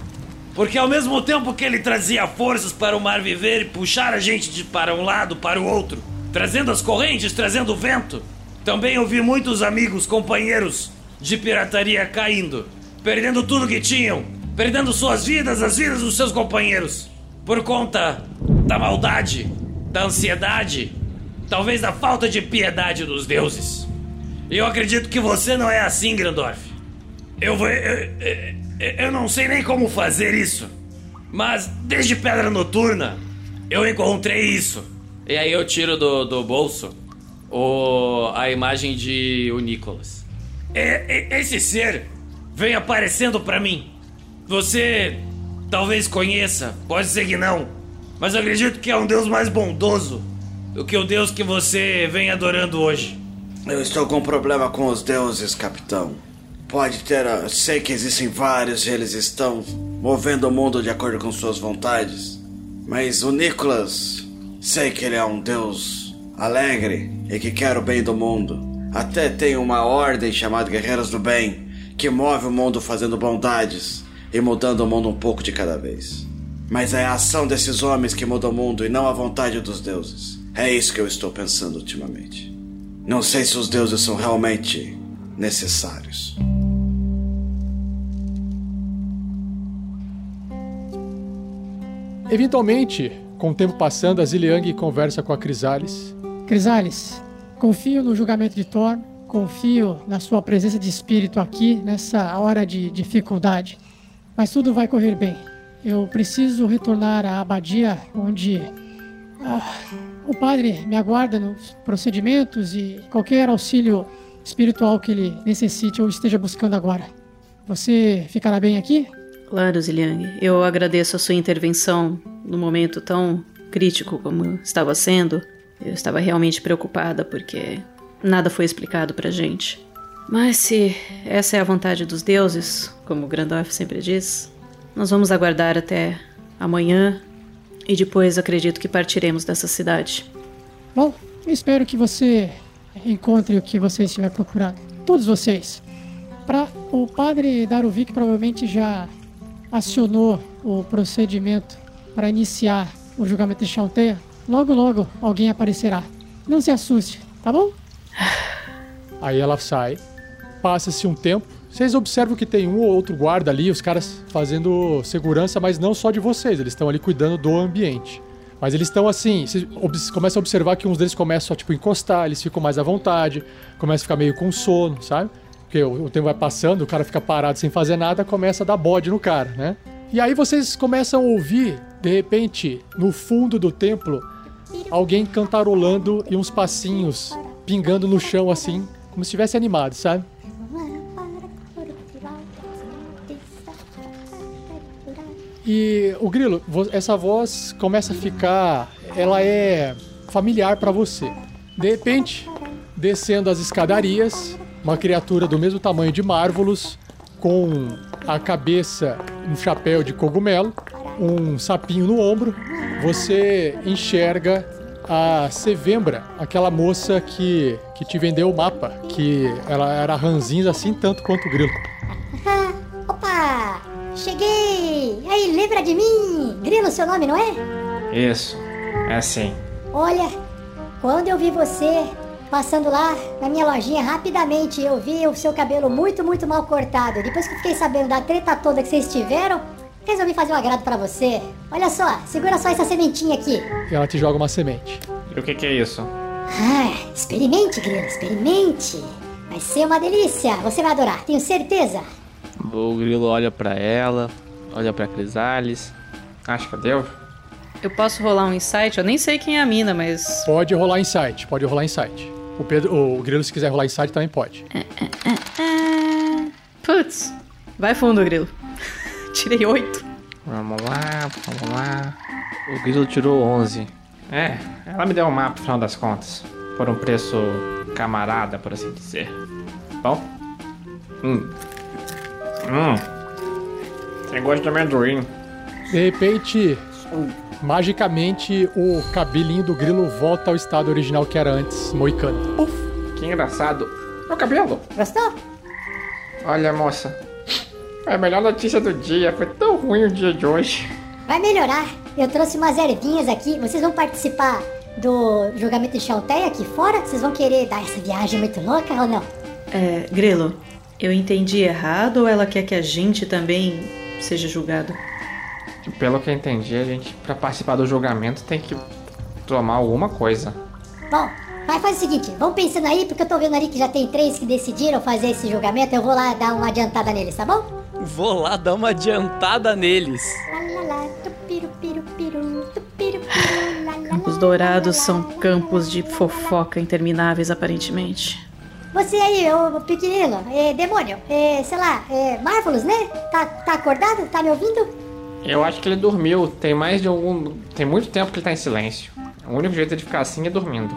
Porque ao mesmo tempo que ele trazia forças para o mar viver e puxar a gente de para um lado, para o outro, trazendo as correntes, trazendo o vento, também eu vi muitos amigos, companheiros de pirataria caindo, perdendo tudo que tinham, perdendo suas vidas, as vidas dos seus companheiros, por conta da maldade, da ansiedade, talvez da falta de piedade dos deuses. E eu acredito que você não é assim, Grandorf. Eu vou... Eu, eu, Eu não sei nem como fazer isso, mas desde Pedra Noturna eu encontrei isso. E aí eu tiro do, do bolso o, a imagem de Unicolas. E, e, esse ser vem aparecendo pra mim. Você talvez conheça, pode ser que não, Mas eu acredito que é um Deus mais bondoso do que o Deus que você vem adorando hoje. Eu estou com um problema com os deuses, capitão. Pode ter... Eu sei que existem vários e eles estão movendo o mundo de acordo com suas vontades. Mas o Nicolas... Sei que ele é um deus alegre e que quer o bem do mundo. Até tem uma ordem chamada Guerreiros do Bem, que move o mundo fazendo bondades e mudando o mundo um pouco de cada vez. Mas é a ação desses homens que muda o mundo e não a vontade dos deuses. É isso que eu estou pensando ultimamente. Não sei se os deuses são realmente necessários. Eventualmente, com o tempo passando, a Ziliang conversa com a Crisales. Crisales, confio no julgamento de Thor, confio na sua presença de espírito aqui nessa hora de dificuldade. Mas tudo vai correr bem. Eu preciso retornar à abadia onde... Ah... O padre me aguarda nos procedimentos e qualquer auxílio espiritual que ele necessite ou esteja buscando agora. Você ficará bem aqui? Claro, Ziliang. Eu agradeço a sua intervenção num momento tão crítico como estava sendo. Eu estava realmente preocupada porque nada foi explicado pra gente. Mas se essa é a vontade dos deuses, como Grandorf sempre diz, nós vamos aguardar até amanhã. E depois acredito que partiremos dessa cidade. Bom, espero que você encontre o que você estiver procurando. Todos vocês. Pra, o padre Daruvik provavelmente já acionou o procedimento para iniciar o julgamento de Chauntea. Logo, logo alguém aparecerá. Não se assuste, tá bom? Aí ela sai. Passa-se um tempo. Vocês observam que tem um ou outro guarda ali, os caras fazendo segurança, mas não só de vocês, eles estão ali cuidando do ambiente. Mas eles estão assim, vocês ob- começam a observar que uns deles começam a tipo, encostar, eles ficam mais à vontade, começam a ficar meio com sono, sabe? Porque o, o tempo vai passando, o cara fica parado sem fazer nada, começa a dar bode no cara, né? E aí vocês começam a ouvir, de repente, no fundo do templo, alguém cantarolando e uns passinhos pingando no chão assim, como se estivesse animado, sabe? E o Grilo, essa voz começa a ficar, ela é familiar pra você. De repente, descendo as escadarias, uma criatura do mesmo tamanho de Marvolous, com a cabeça, um chapéu de cogumelo, um sapinho no ombro, você enxerga a Sevembra, aquela moça que, que te vendeu o mapa, que ela era ranzinza assim tanto quanto o Grilo. Opa! Cheguei! E aí, lembra de mim? Grilo, seu nome, não é? Isso, é assim. Olha, quando eu vi você passando lá na minha lojinha, rapidamente eu vi o seu cabelo muito, muito mal cortado. Depois que eu fiquei sabendo da treta toda que vocês tiveram, resolvi fazer um agrado pra você. Olha só, segura só essa sementinha aqui. E ela te joga uma semente. E o que que é isso? Ah, experimente, Grilo, experimente. Vai ser uma delícia, você vai adorar, tenho certeza. O Grilo olha pra ela, olha pra Crisales. Acho que deu. Eu posso rolar um insight? Eu nem sei quem é a mina, mas... Pode rolar insight, pode rolar insight. O, Pedro, o Grilo, se quiser rolar insight, também pode. Ah, ah, ah, ah. Putz, vai fundo, Grilo. Tirei oito. Vamos lá, vamos lá. O Grilo tirou onze. É, ela me deu um mapa, no final das contas. Por um preço camarada, por assim dizer. Bom? Hum... Hum, tem gosto de amendoim. De repente, magicamente, o cabelinho do Grilo volta ao estado original que era antes, moicano. Puf, que engraçado. Meu cabelo. Gostou? Olha, moça, a melhor notícia do dia. Foi tão ruim o dia de hoje. Vai melhorar. Eu trouxe umas ervinhas aqui. Vocês vão participar do julgamento de Chauntea aqui fora? Vocês vão querer dar essa viagem muito louca ou não? É, Grilo... Eu entendi errado ou ela quer que a gente também seja julgado? Pelo que eu entendi, a gente, pra participar do julgamento, tem que tomar alguma coisa. Bom, vai fazer o seguinte, vão pensando aí, porque eu tô vendo ali que já tem três que decidiram fazer esse julgamento, eu vou lá dar uma adiantada neles, tá bom? Vou lá dar uma adiantada neles. Campos Dourados são campos de fofoca intermináveis, aparentemente. Você aí, ô pequenino, é, demônio, é, sei lá, é, Marvolous, né? Tá, tá acordado? Tá me ouvindo? Eu acho que ele dormiu. Tem mais de algum... Tem muito tempo que ele tá em silêncio. O único jeito de ficar assim é dormindo.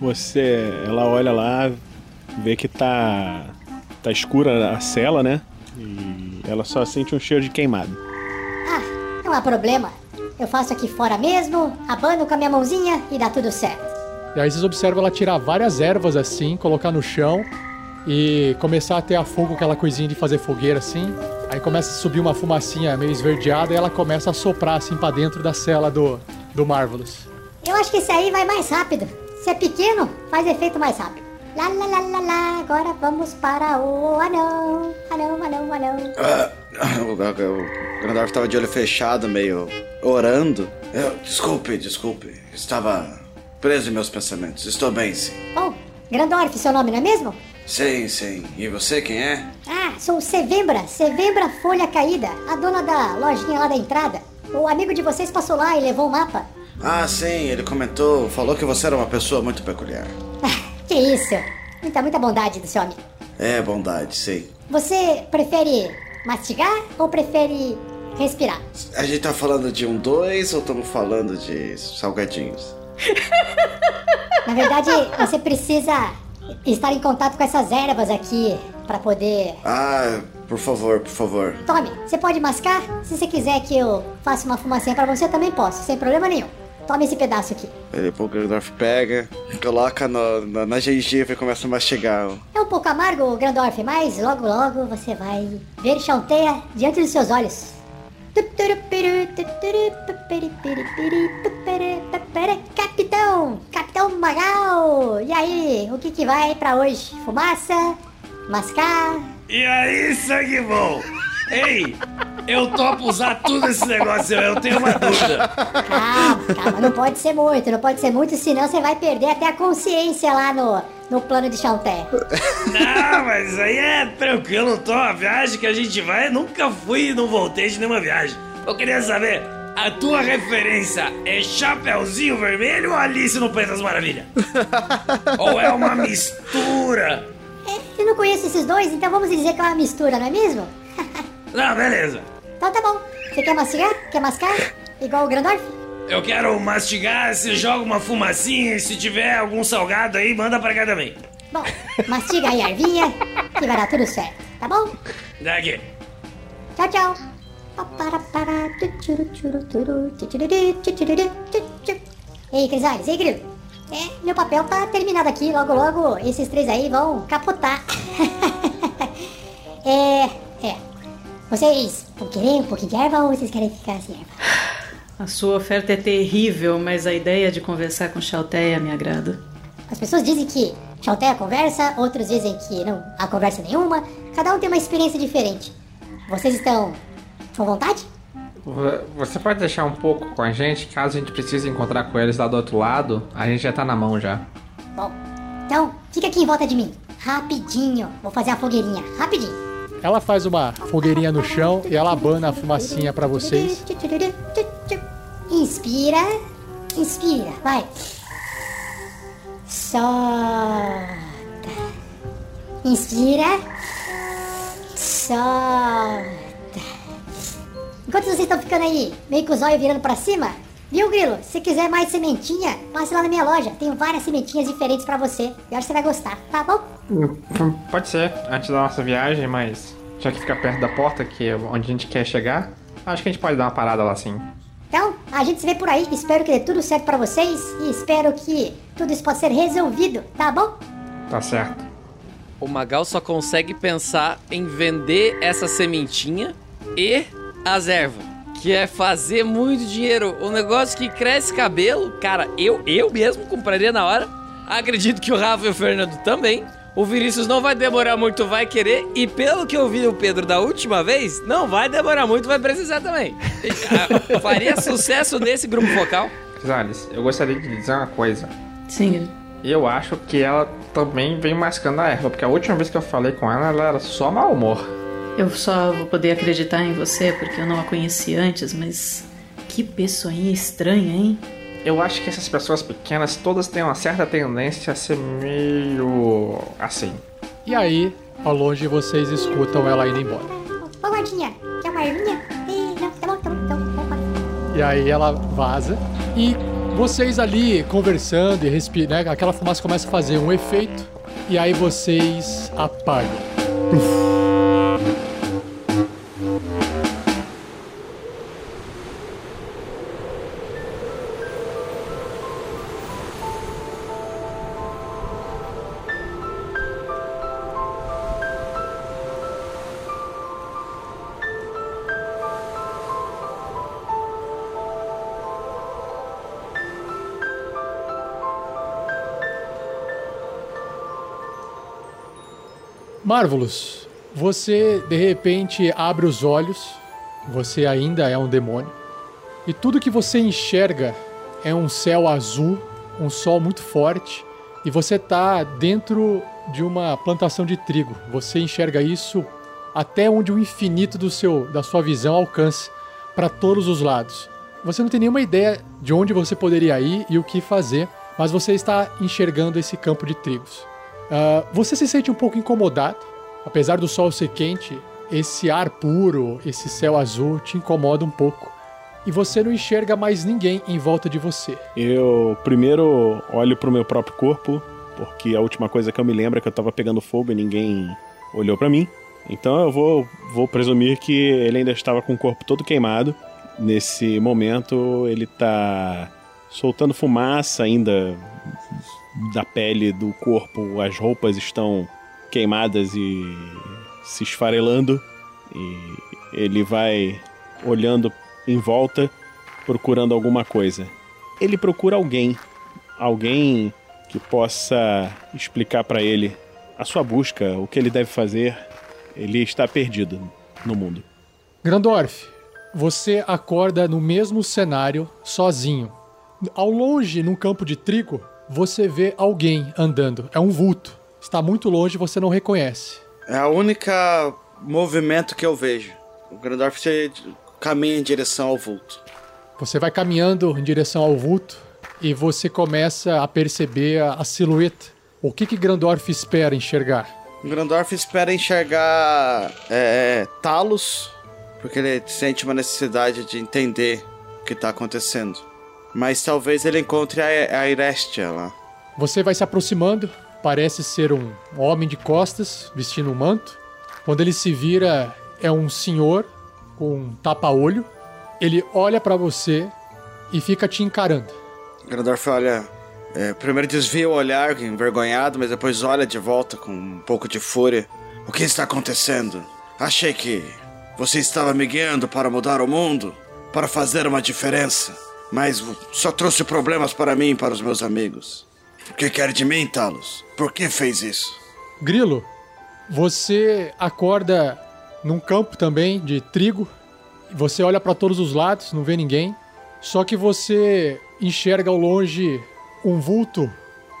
Você... Ela olha lá, vê que tá... Tá escura a cela, né? E ela só sente um cheiro de queimado. Ah, não há problema. Eu faço aqui fora mesmo, abano com a minha mãozinha e dá tudo certo. E aí vocês observam ela tirar várias ervas assim, colocar no chão e começar a ter a fogo, aquela coisinha de fazer fogueira assim. Aí começa a subir uma fumacinha meio esverdeada e ela começa a soprar assim pra dentro da cela do, do Marvolous. Eu acho que esse aí vai mais rápido. Se é pequeno, faz efeito mais rápido. Lá, lá, lá, lá, lá, agora vamos para o anão, anão, anão, anão. Ah, o Grandorf estava de olho fechado, meio orando. Eu, desculpe, desculpe, estava preso em meus pensamentos, estou bem, sim. Bom, oh, Grandorf, seu nome, não é mesmo? Sim, sim. E você, quem é? Ah, sou Sevembra, Sevembra Folha Caída, a dona da lojinha lá da entrada. O amigo de vocês passou lá e levou o mapa. Ah, sim, ele comentou, falou que você era uma pessoa muito peculiar. Que isso? Muita, muita bondade desse homem. É, bondade, sei. Você prefere mastigar ou prefere respirar? A gente tá falando de um dois ou estamos falando de salgadinhos? Na verdade, você precisa estar em contato com essas ervas aqui pra poder... Ah, por favor, por favor. Tome, você pode mascar? Se você quiser que eu faça uma fumacinha pra você, eu também posso, sem problema nenhum. Tome esse pedaço aqui. Ele, o Grandorf pega, coloca no, na, na gengiva e começa a mastigar. É um pouco amargo, Grandorf, mas logo, logo você vai ver Chauntea diante dos seus olhos. Capitão, Capitão Magal, e aí, o que que vai pra hoje? Fumaça, mascar... E aí, sangue bom? Ei! Eu topo usar tudo esse negócio, eu tenho uma dúvida. Calma, calma, não pode ser muito, não pode ser muito, senão você vai perder até a consciência lá no, no plano de Chauntea. Não, mas aí é tranquilo, tô, a viagem que a gente vai, nunca fui e não voltei de nenhuma viagem. Eu queria saber, a tua referência é Chapeuzinho Vermelho ou Alice no País das Maravilhas? Ou é uma mistura? É, eu não conheço esses dois, então vamos dizer que é uma mistura, não é mesmo? Não, beleza. Então tá bom. Você quer mastigar? Quer mascar? Igual o Grandorf? Eu quero mastigar, se joga uma fumacinha, se tiver algum salgado aí, manda pra cá também. Bom, mastiga aí a ervinha, que vai dar tudo certo, tá bom? Daqui. Tchau, tchau. Ei, Crisales, ei, Grilo. É, meu papel tá terminado aqui, logo, logo, esses três aí vão capotar. É, é. Vocês vão querer um pouquinho de erva ou vocês querem ficar sem erva? A sua oferta é terrível, mas a ideia de conversar com Chauntea me agrada. As pessoas dizem que Chauntea conversa, outros dizem que não há conversa nenhuma. Cada um tem uma experiência diferente. Vocês estão com vontade? Você pode deixar um pouco com a gente, caso a gente precise encontrar com eles lá do outro lado, a gente já tá na mão já. Bom, então fica aqui em volta de mim, rapidinho. Vou fazer a fogueirinha, rapidinho. Ela faz uma fogueirinha no chão e ela abana a fumacinha pra vocês. Inspira, inspira, vai. Solta. Inspira, solta. Enquanto vocês estão ficando aí, meio com os olhos virando pra cima, viu, Grilo? Se quiser mais sementinha, passe lá na minha loja. Tenho várias sementinhas diferentes pra você. Eu acho que você vai gostar, tá bom? Pode ser, antes da nossa viagem, mas já que fica perto da porta, que é onde a gente quer chegar, acho que a gente pode dar uma parada lá sim. Então, a gente se vê por aí, espero que dê tudo certo pra vocês e espero que tudo isso possa ser resolvido, tá bom? Tá certo. O Magal só consegue pensar em vender essa sementinha e as ervas, que é fazer muito dinheiro. Um negócio que cresce cabelo, cara, eu, eu mesmo compraria na hora, acredito que o Rafa e o Fernando também. O Vinícius não vai demorar muito, vai querer. E pelo que eu vi o Pedro da última vez, não vai demorar muito, vai precisar também. Eu faria sucesso nesse grupo vocal. Crisales, eu gostaria de dizer uma coisa. Sim. Eu acho que ela também vem mascando a erva, porque a última vez que eu falei com ela, ela era só mau humor. Eu só vou poder acreditar em você, porque eu não a conheci antes, mas que pessoinha estranha, hein? Eu acho que essas pessoas pequenas todas têm uma certa tendência a ser meio... assim. E aí, ao longe, vocês escutam ela indo embora. Ô, guardinha, quer uma ervinha? Não, tá bom, tá bom, tá bom. E aí ela vaza. E vocês ali conversando e respirando, né, aquela fumaça começa a fazer um efeito. E aí vocês apagam. Uf. Marvolous, você de repente abre os olhos, você ainda é um demônio, e tudo que você enxerga é um céu azul, um sol muito forte, e você está dentro de uma plantação de trigo. Você enxerga isso até onde o infinito do seu, da sua visão alcança, para todos os lados. Você não tem nenhuma ideia de onde você poderia ir e o que fazer, mas você está enxergando esse campo de trigos. Uh, você se sente um pouco incomodado. Apesar do sol ser quente, esse ar puro, esse céu azul te incomoda um pouco. E você não enxerga mais ninguém em volta de você. Eu primeiro olho pro meu próprio corpo, porque a última coisa que eu me lembro é que eu tava pegando fogo e ninguém olhou pra mim. Então eu vou, vou presumir que ele ainda estava com o corpo todo queimado. Nesse momento ele tá soltando fumaça ainda da pele, do corpo, as roupas estão queimadas e se esfarelando, e ele vai olhando em volta, procurando alguma coisa. Ele procura alguém, alguém que possa explicar para ele a sua busca, o que ele deve fazer. Ele está perdido no mundo. Grandorf, você acorda no mesmo cenário, sozinho. Ao longe, num campo de trigo, você vê alguém andando. É um vulto. Está muito longe, você não reconhece. É o único movimento que eu vejo. O Grandorf caminha em direção ao vulto. Você vai caminhando em direção ao vulto e você começa a perceber a, a silhueta. O que que Grandorf espera enxergar? O Grandorf espera enxergar é, Talos, porque ele sente uma necessidade de entender o que está acontecendo. Mas talvez ele encontre a Irestia lá. Você vai se aproximando. Parece ser um homem de costas, vestindo um manto. Quando ele se vira, é um senhor com um tapa-olho. Ele olha pra você e fica te encarando. Grandorf olha... É, primeiro desvia o olhar, envergonhado, mas depois olha de volta com um pouco de fúria. O que está acontecendo? Achei que você estava me guiando para mudar o mundo, para fazer uma diferença. Mas só trouxe problemas para mim e para os meus amigos. O que quer de mim, Talos? Por que fez isso? Grilo, você acorda num campo também de trigo. Você olha para todos os lados, não vê ninguém. Só que você enxerga ao longe um vulto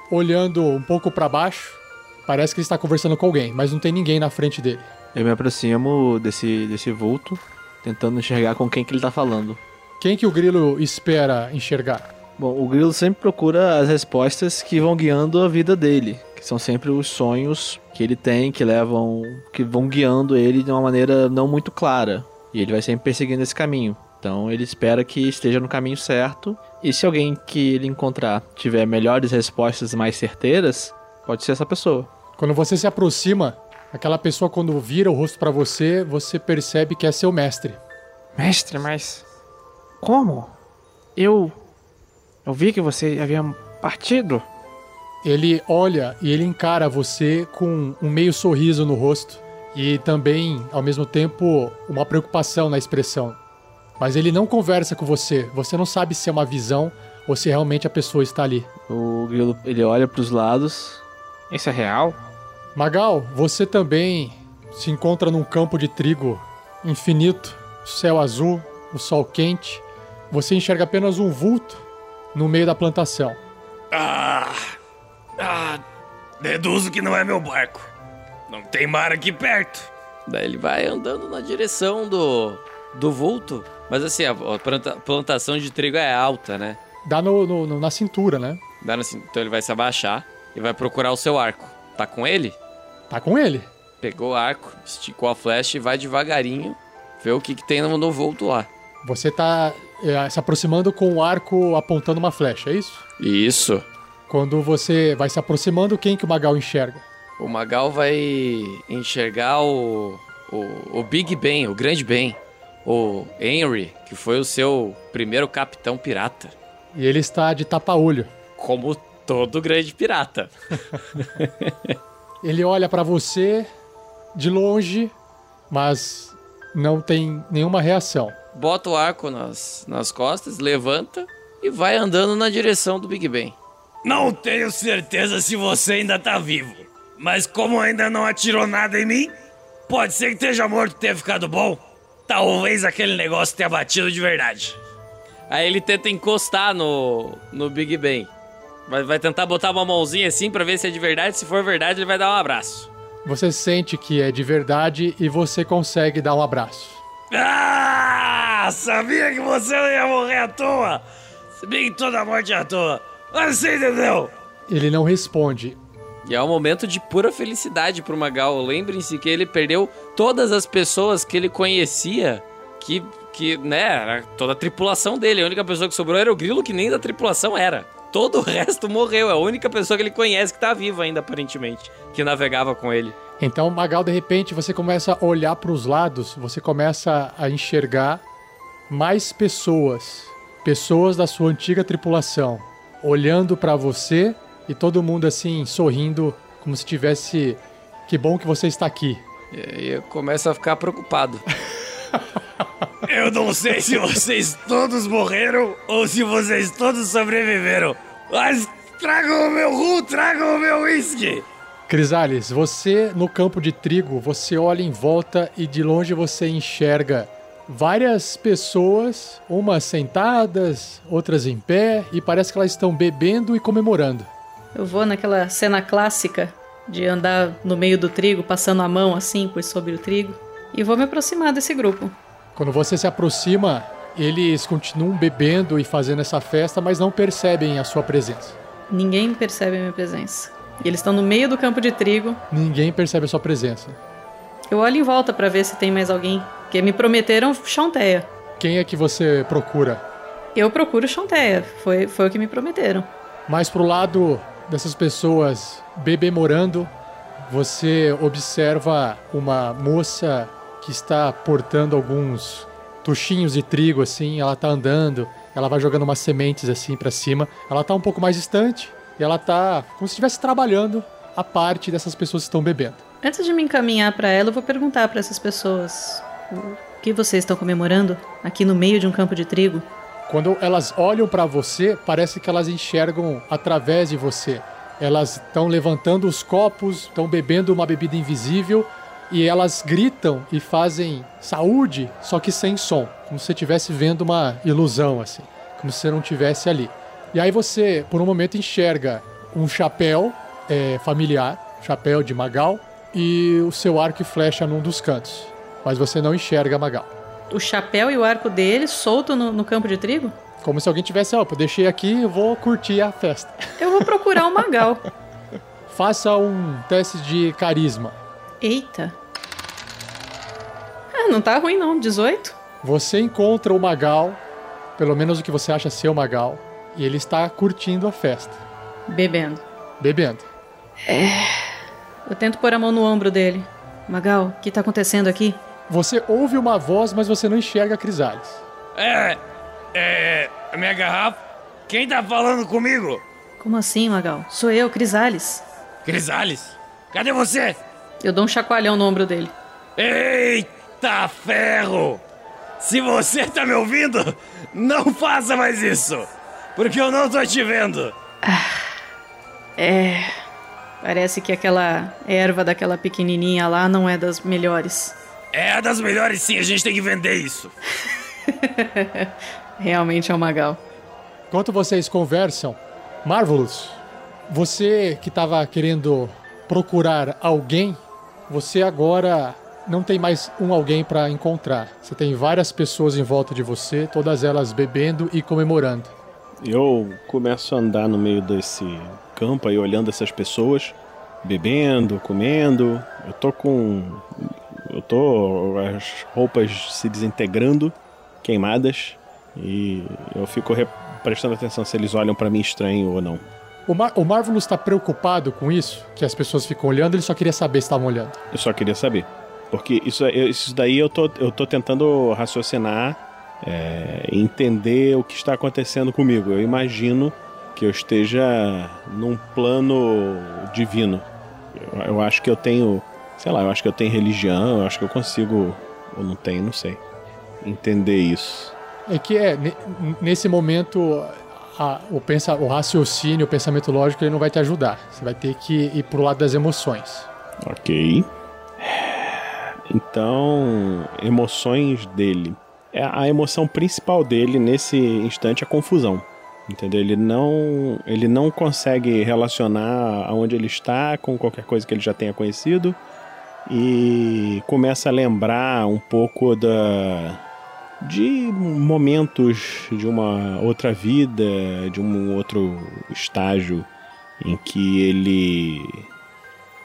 olhando um pouco para baixo. Parece que ele está conversando com alguém, mas não tem ninguém na frente dele. Eu me aproximo desse, desse vulto, tentando enxergar com quem que ele está falando. Quem que o Grilo espera enxergar? Bom, o Grilo sempre procura as respostas que vão guiando a vida dele, que são sempre os sonhos que ele tem, que levam, que vão guiando ele de uma maneira não muito clara. E ele vai sempre perseguindo esse caminho. Então ele espera que esteja no caminho certo. E se alguém que ele encontrar tiver melhores respostas, mais certeiras, pode ser essa pessoa. Quando você se aproxima, aquela pessoa quando vira o rosto pra você, você percebe que é seu mestre. Mestre, mas... Como? Eu... Eu vi que você havia partido. Ele olha e ele encara você com um meio sorriso no rosto. E também, ao mesmo tempo, uma preocupação na expressão. Mas ele não conversa com você. Você não sabe se é uma visão ou se realmente a pessoa está ali. O Grilo, ele olha para os lados. Isso é real? Magal, você também se encontra num campo de trigo infinito. Céu azul, o sol quente. Você enxerga apenas um vulto no meio da plantação. Ah, ah, deduzo que não é meu barco. Não tem mar aqui perto. Daí ele vai andando na direção do, do vulto. Mas assim, a planta, plantação de trigo é alta, né? Dá no, no, no, na cintura, né? Dá na cintura. Então ele vai se abaixar e vai procurar o seu arco. Tá com ele? Tá com ele. Pegou o arco, esticou a flecha e vai devagarinho ver o que, que tem no, no vulto lá. Você tá é, se aproximando com o arco apontando uma flecha, é isso? Isso. Quando você vai se aproximando, quem que o Magal enxerga? O Magal vai enxergar o, o, o Big Ben, o Grande Ben, o Henry, que foi o seu primeiro capitão pirata. E ele está de tapa-olho. Como todo grande pirata. Ele olha para você de longe, mas não tem nenhuma reação. Bota o arco nas, nas costas, levanta e vai andando na direção do Big Ben. Não tenho certeza se você ainda tá vivo. Mas como ainda não atirou nada em mim, pode ser que esteja morto e tenha ficado bom. Talvez aquele negócio tenha batido de verdade. Aí ele tenta encostar no, no Big Ben. Vai, vai tentar botar uma mãozinha assim pra ver se é de verdade. Se for verdade, ele vai dar um abraço. Você sente que é de verdade e você consegue dar um abraço. Ah! Sabia que você não ia morrer à toa. Se bem que toda morte é à toa. Mas você entendeu? Ele não responde. E é um momento de pura felicidade pro Magal. Lembrem-se que ele perdeu todas as pessoas que ele conhecia, que, que né, era toda a tripulação dele. A única pessoa que sobrou era o Grilo, que nem da tripulação era. Todo o resto morreu. É a única pessoa que ele conhece que tá viva ainda, aparentemente, que navegava com ele. Então, Magal, de repente, você começa a olhar pros lados, você começa a enxergar mais pessoas, pessoas da sua antiga tripulação, olhando pra você. E todo mundo, assim, sorrindo, como se tivesse... Que bom que você está aqui. E aí eu começo a ficar preocupado. Eu não sei se vocês todos morreram ou se vocês todos sobreviveram. Mas tragam o meu rum, tragam o meu uísque. Crisales, você, no campo de trigo, você olha em volta e de longe você enxerga várias pessoas, umas sentadas, outras em pé, e parece que elas estão bebendo e comemorando. Eu vou naquela cena clássica de andar no meio do trigo, passando a mão assim por sobre o trigo, e vou me aproximar desse grupo. Quando você se aproxima, eles continuam bebendo e fazendo essa festa, mas não percebem a sua presença. Ninguém percebe a minha presença. E eles estão no meio do campo de trigo. Ninguém percebe a sua presença. Eu olho em volta pra ver se tem mais alguém, porque me prometeram Chauntea. Quem é que você procura? Eu procuro Chauntea, foi, foi o que me prometeram. Mas pro lado dessas pessoas bebemorando, você observa uma moça que está portando alguns tuchinhos de trigo, assim, ela tá andando, ela vai jogando umas sementes, assim, pra cima, ela tá um pouco mais distante, e ela tá como se estivesse trabalhando a parte dessas pessoas que estão bebendo. Antes de me encaminhar pra ela, eu vou perguntar pra essas pessoas, o que vocês estão comemorando aqui no meio de um campo de trigo? Quando elas olham pra você, parece que elas enxergam através de você. Elas estão levantando os copos, estão bebendo uma bebida invisível e elas gritam e fazem saúde, só que sem som. Como se você estivesse vendo uma ilusão, assim. Como se você não estivesse ali. E aí você, por um momento, enxerga um chapéu é, familiar, chapéu de Magal, e o seu arco e flecha num dos cantos. Mas você não enxerga Magal. O chapéu e o arco dele solto no, no campo de trigo? Como se alguém tivesse, ó, eu deixei aqui e vou curtir a festa. Eu vou procurar o Magal. Faça um teste de carisma. Eita. Ah, não tá ruim não, dezoito. Você encontra o Magal, pelo menos o que você acha ser o Magal, e ele está curtindo a festa. Bebendo. Bebendo. É. Eu tento pôr a mão no ombro dele. Magal, o que tá acontecendo aqui? Você ouve uma voz, mas você não enxerga a Crisales. É, é, a minha garrafa? Quem tá falando comigo? Como assim, Magal? Sou eu, Crisales. Crisales? Cadê você? Eu dou um chacoalhão no ombro dele. Eita ferro! Se você tá me ouvindo, não faça mais isso, porque eu não tô te vendo. Ah, é, parece que aquela erva daquela pequenininha lá não é das melhores. É das melhores sim, a gente tem que vender isso. Realmente é o Magal. Enquanto vocês conversam, Marvolous, você que estava querendo procurar alguém, você agora não tem mais um alguém para encontrar. Você tem várias pessoas em volta de você, todas elas bebendo e comemorando. Eu começo a andar no meio desse campo aí, olhando essas pessoas, bebendo, comendo. Eu tô com... Eu tô... As roupas se desintegrando, queimadas. E eu fico prestando atenção se eles olham pra mim estranho ou não. O, Mar o Marvolous tá preocupado com isso? Que as pessoas ficam olhando, ele só queria saber se estavam olhando. Eu só queria saber. Porque isso, isso daí eu tô, eu tô tentando raciocinar, é, entender o que está acontecendo comigo. Eu imagino que eu esteja num plano divino. Eu, eu acho que eu tenho, sei lá, eu acho que eu tenho religião, eu acho que eu consigo, ou não tenho, não sei, entender isso. É que é, nesse momento, a, o, pensa, o raciocínio, o pensamento lógico, ele não vai te ajudar. Você vai ter que ir pro lado das emoções. Ok. Então, emoções dele. A emoção principal dele nesse instante é a confusão. Entendeu? Ele não, ele não consegue relacionar aonde ele está com qualquer coisa que ele já tenha conhecido. E começa a lembrar um pouco da... de momentos de uma outra vida, de um outro estágio em que ele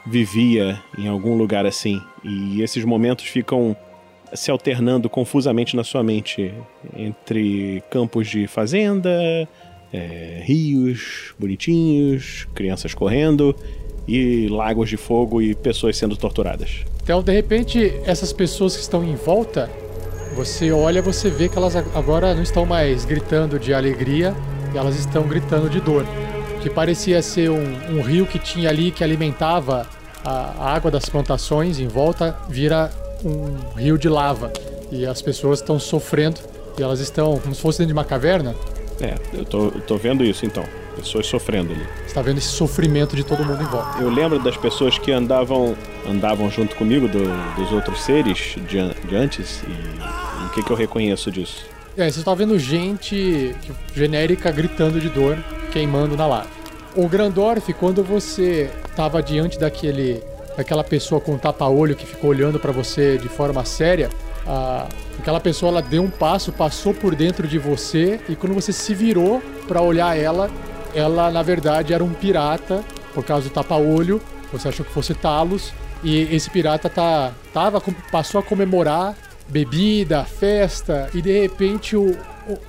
vivia em algum lugar assim. E esses momentos ficam se alternando confusamente na sua mente entre campos de fazenda, é, rios bonitinhos, crianças correndo e lagos de fogo e pessoas sendo torturadas. Então, de repente, essas pessoas que estão em volta... Você olha, você vê que elas agora não estão mais gritando de alegria, elas estão gritando de dor. Que parecia ser um, um rio que tinha ali, que alimentava a, a água das plantações em volta, vira um rio de lava. E as pessoas estão sofrendo, e elas estão como se fosse dentro de uma caverna. É, eu tô, eu tô vendo isso então, pessoas sofrendo ali. Você tá vendo esse sofrimento de todo mundo em volta. Eu lembro das pessoas que andavam andavam junto comigo, do, dos outros seres de, de antes, e o que que eu reconheço disso? É, você tá vendo gente genérica gritando de dor, queimando na lava. O Grandorf, quando você tava diante daquele, daquela pessoa com tapa-olho que ficou olhando pra você de forma séria, a... aquela pessoa, ela deu um passo, passou por dentro de você, e quando você se virou pra olhar ela, ela na verdade era um pirata, por causa do tapa-olho, você achou que fosse Talos, e esse pirata tá, tava, passou a comemorar bebida, festa, e de repente o,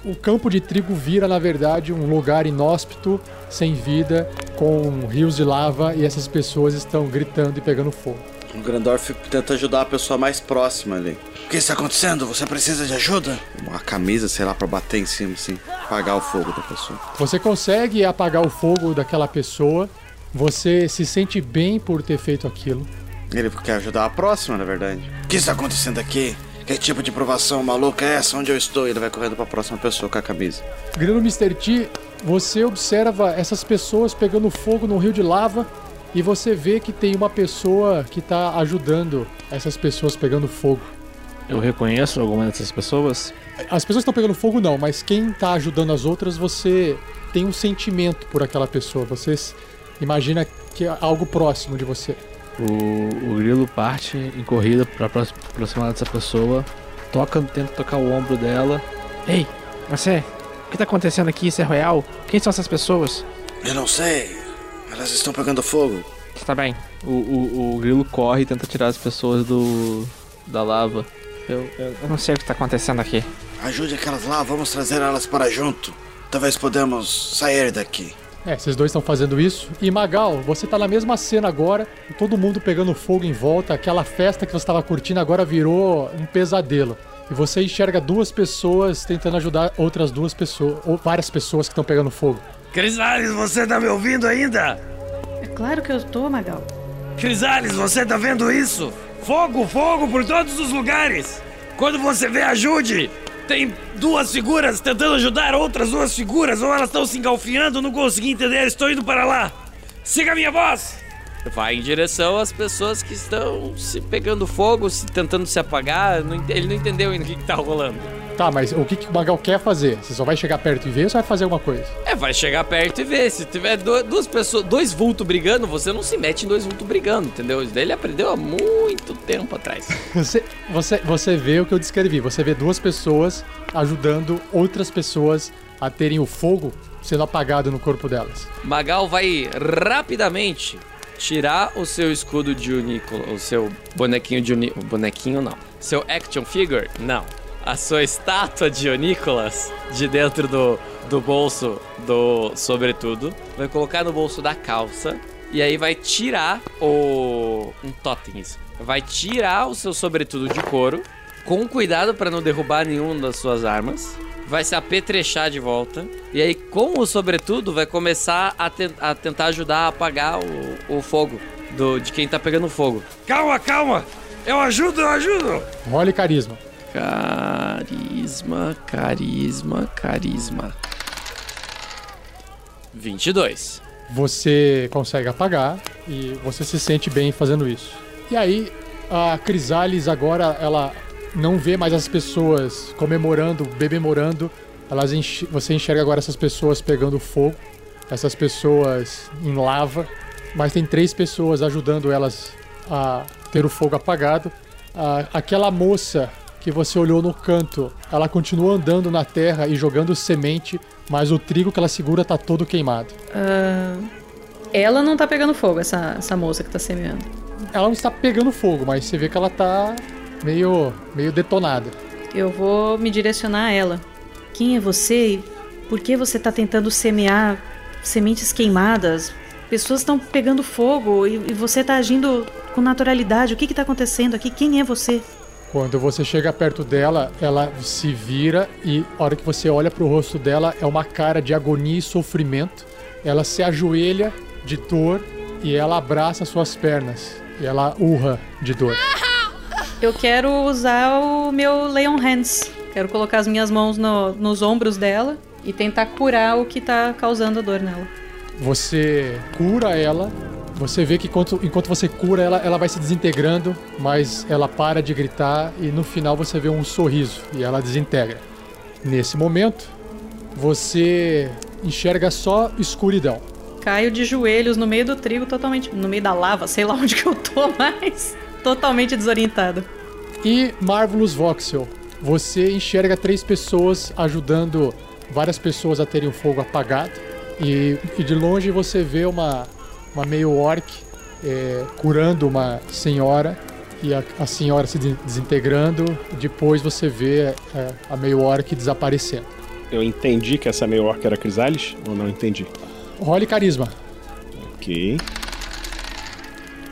o, o campo de trigo vira na verdade um lugar inóspito, sem vida, com rios de lava, e essas pessoas estão gritando e pegando fogo. O Grandorf tenta ajudar a pessoa mais próxima ali. O que está acontecendo? Você precisa de ajuda? Uma camisa, sei lá, para bater em cima, assim. Apagar o fogo da pessoa. Você consegue apagar o fogo daquela pessoa. Você se sente bem por ter feito aquilo. Ele quer ajudar a próxima, na verdade. O que está acontecendo aqui? Que tipo de provação maluca é essa? Onde eu estou? Ele vai correndo para a próxima pessoa com a camisa. Grilo mister T, você observa essas pessoas pegando fogo num rio de lava. E você vê que tem uma pessoa que tá ajudando essas pessoas pegando fogo. Eu reconheço alguma dessas pessoas? As pessoas que estão pegando fogo não, mas quem tá ajudando as outras, você tem um sentimento por aquela pessoa. Você imagina que é algo próximo de você. O, o grilo parte em corrida pra aproximar dessa pessoa, toca, tenta tocar o ombro dela. Ei, você, o que tá acontecendo aqui? Isso é real? Quem são essas pessoas? Eu não sei. Elas estão pegando fogo. Tá bem. O, o, o grilo corre e tenta tirar as pessoas do da lava. Eu, eu, eu não sei o que está acontecendo aqui. Ajude aquelas lá, vamos trazer elas para junto. Talvez podemos sair daqui. É, vocês dois estão fazendo isso. E Magal, você tá na mesma cena agora, todo mundo pegando fogo em volta. Aquela festa que você estava curtindo agora virou um pesadelo. E você enxerga duas pessoas tentando ajudar outras duas pessoas, ou várias pessoas que estão pegando fogo. Crisales, você tá me ouvindo ainda? É claro que eu tô, Magal. Crisales, você tá vendo isso? Fogo, fogo por todos os lugares! Quando você vê, ajude! Tem duas figuras tentando ajudar outras duas figuras, ou elas estão se engalfinhando, não consegui entender, estou indo para lá! Siga a minha voz! Vai em direção às pessoas que estão se pegando fogo, se tentando se apagar, não, ele não entendeu ainda o que, que tá rolando. Tá, mas o que, que o Magal quer fazer? Você só vai chegar perto e ver ou só vai fazer alguma coisa? É, vai chegar perto e ver. Se tiver duas, duas pessoas, dois vultos brigando, você não se mete em dois vultos brigando, entendeu? Isso daí ele aprendeu há muito tempo atrás. você, você, você vê o que eu descrevi. Você vê duas pessoas ajudando outras pessoas a terem o fogo sendo apagado no corpo delas. Magal vai rapidamente tirar o seu escudo de Unicolas, o seu bonequinho de Unicolas. Bonequinho não. Seu action figure? Não. a sua estátua de Unicolas de dentro do, do bolso do sobretudo, vai colocar no bolso da calça e aí vai tirar o... um totem isso. Vai tirar o seu sobretudo de couro, com cuidado pra não derrubar nenhuma das suas armas. Vai se apetrechar de volta. E aí, com o sobretudo, vai começar a, te a tentar ajudar a apagar o, o fogo do, de quem tá pegando fogo. Calma, calma! Eu ajudo, eu ajudo! Role carisma. Carisma, carisma, carisma. vinte e dois. Você consegue apagar e você se sente bem fazendo isso. E aí, a Crisales agora, ela... não vê mais as pessoas comemorando, bebemorando. Elas enx- você enxerga agora essas pessoas pegando fogo, essas pessoas em lava, mas tem três pessoas ajudando elas a ter o fogo apagado. Ah, aquela moça que você olhou no canto, ela continua andando na terra e jogando semente, mas o trigo que ela segura tá todo queimado. Uh, ela não tá pegando fogo, essa, essa moça que tá semeando. Ela não está pegando fogo, mas você vê que ela tá... Meio, meio detonada. Eu vou me direcionar a ela. Quem é você e por que você tá tentando semear sementes queimadas? Pessoas estão pegando fogo e, e você tá agindo com naturalidade. O que que tá acontecendo aqui? Quem é você? Quando você chega perto dela, ela se vira e a hora que você olha pro rosto dela é uma cara de agonia e sofrimento. Ela se ajoelha de dor e ela abraça suas pernas. E ela urra de dor. Eu quero usar o meu Leon Hands. Quero colocar as minhas mãos no, nos ombros dela e tentar curar o que tá causando a dor nela. Você cura ela. Você vê que enquanto, enquanto você cura ela, ela vai se desintegrando, mas ela para de gritar e no final você vê um sorriso e ela desintegra. Nesse momento, você enxerga só escuridão. Caio de joelhos no meio do trigo, totalmente... No meio da lava, sei lá onde que eu tô, mas... totalmente desorientado. E Marvolous Vaxel, você enxerga três pessoas ajudando várias pessoas a terem o fogo apagado e, e de longe você vê uma, uma meio orc é, curando uma senhora e a, a senhora se desintegrando e depois você vê é, a meio orc desaparecendo. Eu entendi que essa meio orc era Crisales ou não entendi? Role carisma. Ok.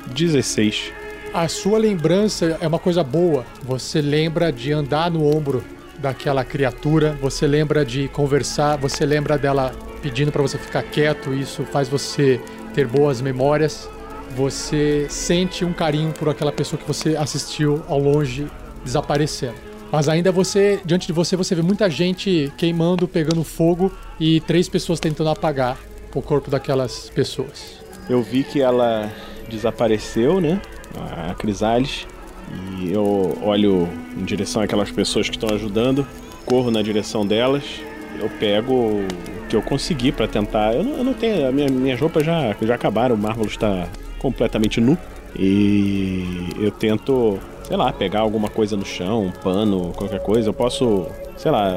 dezesseis. A sua lembrança é uma coisa boa. Você lembra de andar no ombro daquela criatura, você lembra de conversar, você lembra dela pedindo pra você ficar quieto, isso faz você ter boas memórias. Você sente um carinho por aquela pessoa que você assistiu ao longe desaparecendo. Mas ainda você, diante de você, você vê muita gente queimando, pegando fogo e três pessoas tentando apagar o corpo daquelas pessoas. Eu vi que ela desapareceu, né? A Crisales. E eu olho em direção àquelas pessoas que estão ajudando, corro na direção delas. Eu pego o que eu consegui pra tentar. Eu não, eu não tenho, a minha, minhas roupas já, já acabaram. O Marvolous está completamente nu. E eu tento, sei lá, pegar alguma coisa no chão, um pano, qualquer coisa. Eu posso, sei lá,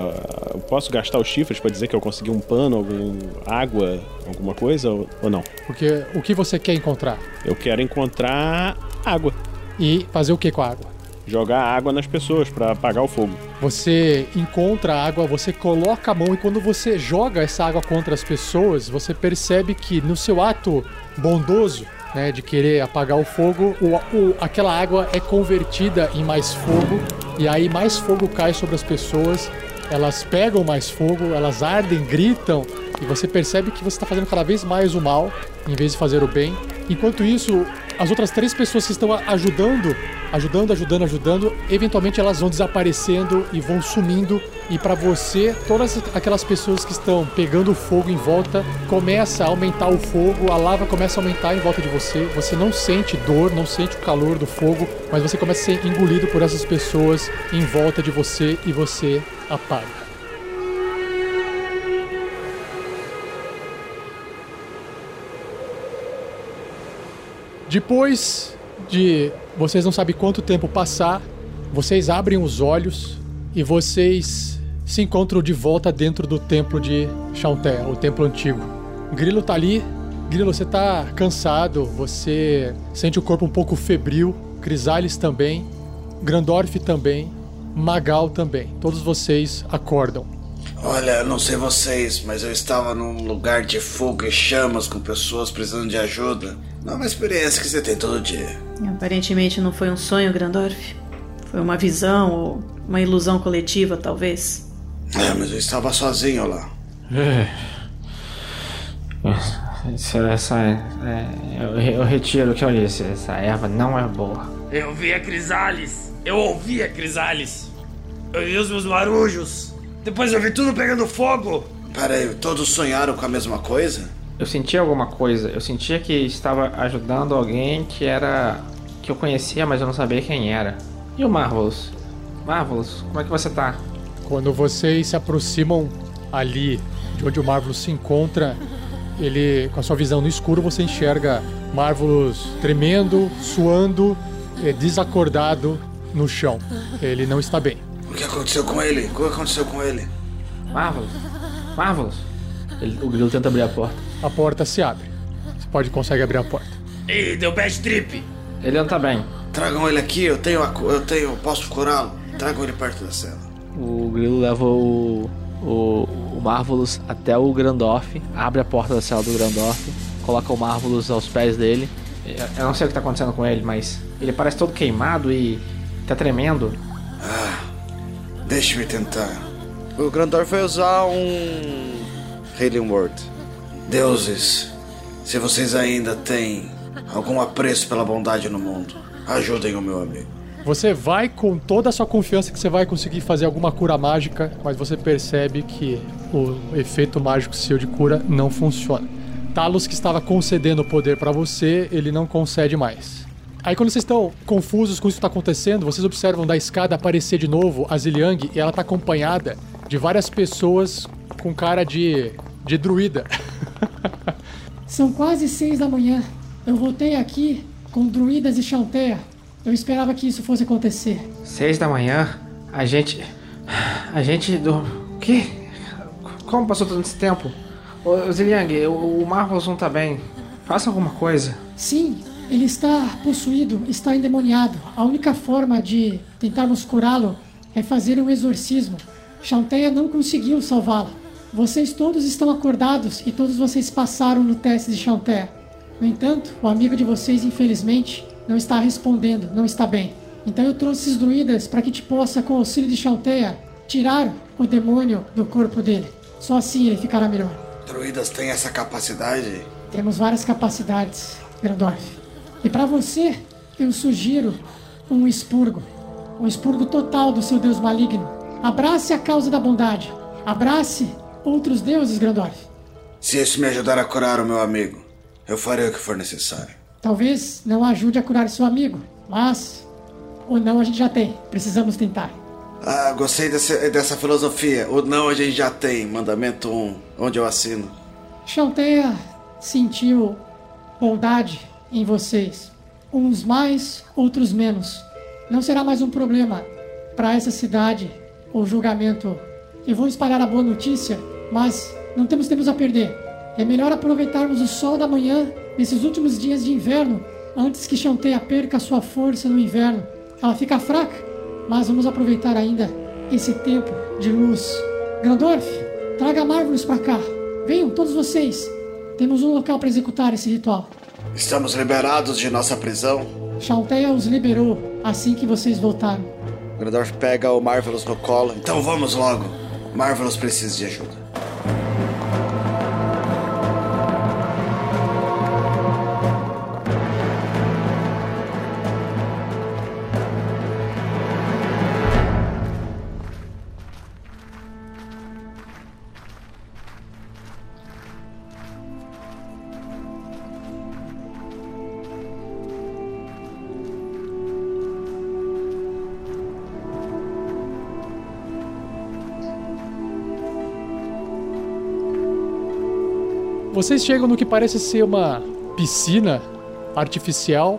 eu posso gastar os chifres pra dizer que eu consegui um pano, algum, água, alguma coisa ou, ou não? Porque o que você quer encontrar? Eu quero encontrar água. E fazer o que com a água? Jogar água nas pessoas pra apagar o fogo. Você encontra a água, você coloca a mão e quando você joga essa água contra as pessoas, você percebe que no seu ato bondoso, né, de querer apagar o fogo, o, o, aquela água é convertida em mais fogo e aí mais fogo cai sobre as pessoas, elas pegam mais fogo, elas ardem, gritam e você percebe que você está fazendo cada vez mais o mal em vez de fazer o bem. Enquanto isso, as outras três pessoas que estão ajudando, ajudando, ajudando, ajudando, eventualmente elas vão desaparecendo e vão sumindo. E pra você, todas aquelas pessoas que estão pegando fogo em volta, começa a aumentar o fogo, a lava começa a aumentar em volta de você. Você não sente dor, não sente o calor do fogo, mas você começa a ser engolido por essas pessoas em volta de você e você apaga. Depois de vocês não sabem quanto tempo passar, vocês abrem os olhos e vocês se encontram de volta dentro do templo de Chauntea, o templo antigo. Grilo tá ali. Grilo, você tá cansado, você sente o corpo um pouco febril. Crisales também, Grandorf também. Magal também. Todos vocês acordam. Olha, eu não sei vocês, mas eu estava num lugar de fogo e chamas com pessoas precisando de ajuda. Não é uma experiência que você tem todo dia. Aparentemente não foi um sonho, Grandorf. Foi uma visão ou uma ilusão coletiva, talvez. É, mas eu estava sozinho lá. É. Essa, essa, é, eu, eu retiro o que eu disse. Essa erva não é boa. Eu vi a Crisales. Eu ouvi a Crisales. Eu vi os meus marujos. Depois eu vi tudo pegando fogo. Peraí, todos sonharam com a mesma coisa? Eu sentia alguma coisa. Eu sentia que estava ajudando alguém que era... que eu conhecia, mas eu não sabia quem era. E o Marvolous? Marvolous, como é que você tá? Quando vocês se aproximam ali de onde o Marvolous se encontra, ele, com a sua visão no escuro, você enxerga Marvolous tremendo, suando, desacordado no chão. Ele não está bem. O que aconteceu com ele? O que aconteceu com ele? Marvolous! Marvolous! Ele, o Grilo tenta abrir a porta. A porta se abre. Você pode consegue abrir a porta. Ih, deu bad trip! Ele não tá bem. Tragam ele aqui, eu tenho, eu tenho, posso curá-lo. Tragam ele perto da cela. O Grilo leva o... O, o Marvolous até o Grandorf, abre a porta da cela do Grandorf, coloca o Marvolous aos pés dele. Eu não sei o que tá acontecendo com ele, mas ele parece todo queimado e tá tremendo. Ah, deixa-me tentar. O Grandorf vai usar um Healing Word. Deuses, se vocês ainda têm algum apreço pela bondade no mundo, ajudem o meu amigo. Você vai com toda a sua confiança que você vai conseguir fazer alguma cura mágica, mas você percebe que o efeito mágico seu de cura não funciona. Talos, que estava concedendo o poder para você, ele não concede mais. Aí quando vocês estão confusos com isso que está acontecendo, vocês observam da escada aparecer de novo a Ziliang, e ela está acompanhada de várias pessoas com cara de, de druida. São quase seis da manhã. Eu voltei aqui com druidas e Chauntea. Eu esperava que isso fosse acontecer. Seis da manhã? A gente... A gente... Do... Que? Como passou todo esse tempo? Ô, Ziliang, o, o Marvolous não tá bem. Faça alguma coisa. Sim, ele está possuído, está endemoniado. A única forma de tentarmos curá-lo é fazer um exorcismo. Chauntea não conseguiu salvá-lo. Vocês todos estão acordados e todos vocês passaram no teste de Chauntea. No entanto, o amigo de vocês, infelizmente... não está respondendo, não está bem. Então eu trouxe esses druidas para que te possa, com o auxílio de Chauntea, tirar o demônio do corpo dele. Só assim ele ficará melhor. Druidas têm essa capacidade? Temos várias capacidades, Grandorf. E para você, eu sugiro um expurgo. Um expurgo total do seu deus maligno. Abrace a causa da bondade. Abrace outros deuses, Grandorf. Se isso me ajudar a curar o meu amigo, eu farei o que for necessário. Talvez não ajude a curar seu amigo, mas... o não a gente já tem, precisamos tentar. Ah, gostei desse, dessa filosofia. O não a gente já tem, mandamento um, onde eu assino. Chauntea sentiu bondade em vocês. Uns mais, outros menos. Não será mais um problema para essa cidade o julgamento. Eu vou espalhar a boa notícia, mas não temos tempo a perder. É melhor aproveitarmos o sol da manhã nesses últimos dias de inverno, antes que Chauntea perca sua força no inverno. Ela fica fraca, mas vamos aproveitar ainda esse tempo de luz. Grandorf, traga Marvolous pra cá. Venham, todos vocês. Temos um local para executar esse ritual. Estamos liberados de nossa prisão? Chauntea os liberou assim que vocês voltaram. Grandorf pega o Marvolous no colo. Então vamos logo. Marvolous precisa de ajuda. Vocês chegam no que parece ser uma piscina artificial,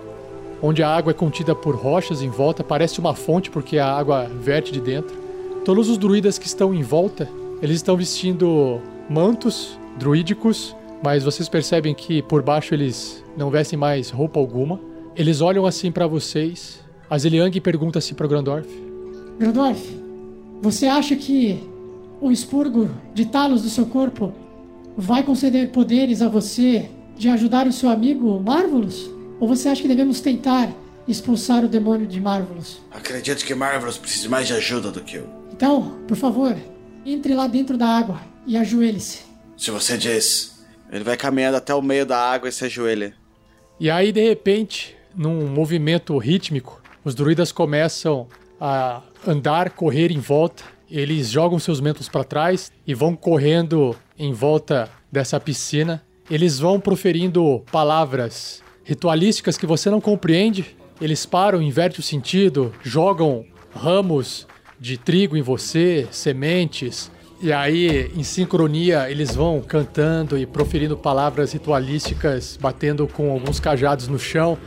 onde a água é contida por rochas em volta, parece uma fonte porque a água verte de dentro. Todos os druidas que estão em volta, eles estão vestindo mantos druídicos, mas vocês percebem que por baixo eles não vestem mais roupa alguma. Eles olham assim para vocês. A Ziliang pergunta assim para o Grandorf: Grandorf, você acha que o expurgo de Talos do seu corpo vai conceder poderes a você de ajudar o seu amigo Marvolous? Ou você acha que devemos tentar expulsar o demônio de Marvolous? Acredito que Marvolous precisa mais de ajuda do que eu. Então, por favor, entre lá dentro da água e ajoelhe-se. Se você diz... Ele vai caminhando até o meio da água e se ajoelha. E aí, de repente, num movimento rítmico, os druidas começam a andar, correr em volta. Eles jogam seus mantos para trás e vão correndo em volta dessa piscina. Eles vão proferindo palavras ritualísticas que você não compreende. Eles param, invertem o sentido, jogam ramos de trigo em você, sementes. E aí, em sincronia, eles vão cantando e proferindo palavras ritualísticas, batendo com alguns cajados no chão.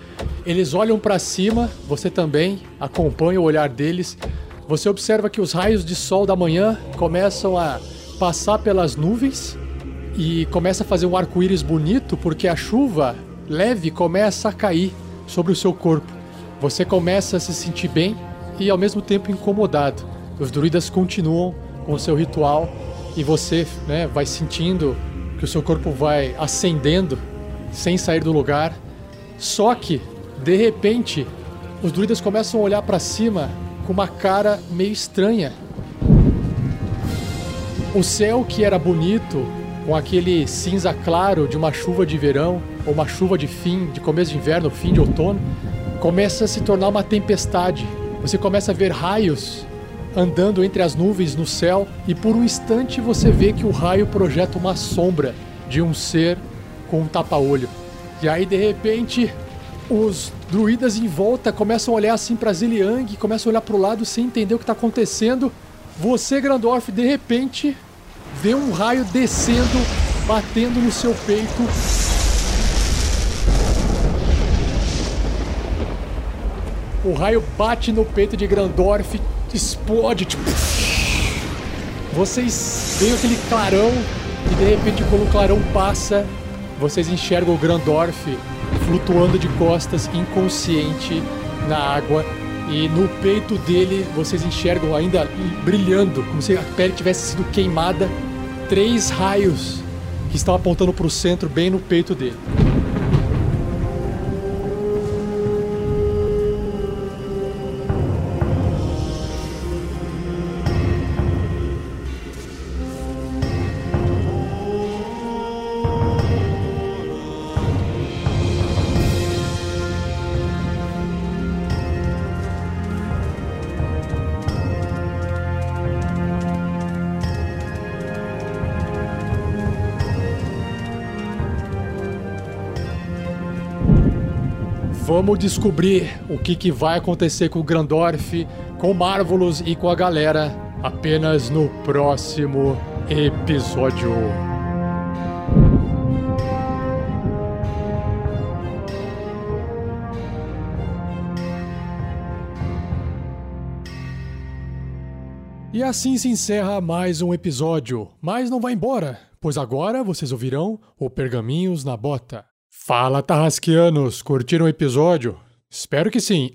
Eles olham para cima, você também acompanha o olhar deles. Você observa que os raios de sol da manhã começam a passar pelas nuvens e começa a fazer um arco-íris bonito, porque a chuva leve começa a cair sobre o seu corpo. Você começa a se sentir bem e ao mesmo tempo incomodado. Os druidas continuam com o seu ritual e você, né, vai sentindo que o seu corpo vai ascendendo sem sair do lugar. Só que, de repente, os druidas começam a olhar para cima com uma cara meio estranha. O céu que era bonito, com aquele cinza claro de uma chuva de verão ou uma chuva de fim, de começo de inverno, fim de outono, começa a se tornar uma tempestade. Você começa a ver raios andando entre as nuvens no céu e por um instante você vê que o raio projeta uma sombra de um ser com um tapa-olho. E aí, de repente, os druidas em volta começam a olhar assim pra Ziliang, começam a olhar pro lado sem entender o que tá acontecendo. Você, Grandorf, de repente, vê um raio descendo, batendo no seu peito. O raio bate no peito de Grandorf, explode, tipo... Vocês veem aquele clarão e, de repente, quando o clarão passa, vocês enxergam o Grandorf flutuando de costas, inconsciente, na água. E no peito dele, vocês enxergam ainda brilhando, como se a pele tivesse sido queimada, três raios que estão apontando para o centro, bem no peito dele. Vamos descobrir o que, que vai acontecer com o Grandorf, com o Marvolous e com a galera apenas no próximo episódio. E assim se encerra mais um episódio, mas não vai embora, pois agora vocês ouvirão o Pergaminhos na Bota. Fala, Tarrasquianos! Curtiram o episódio? Espero que sim!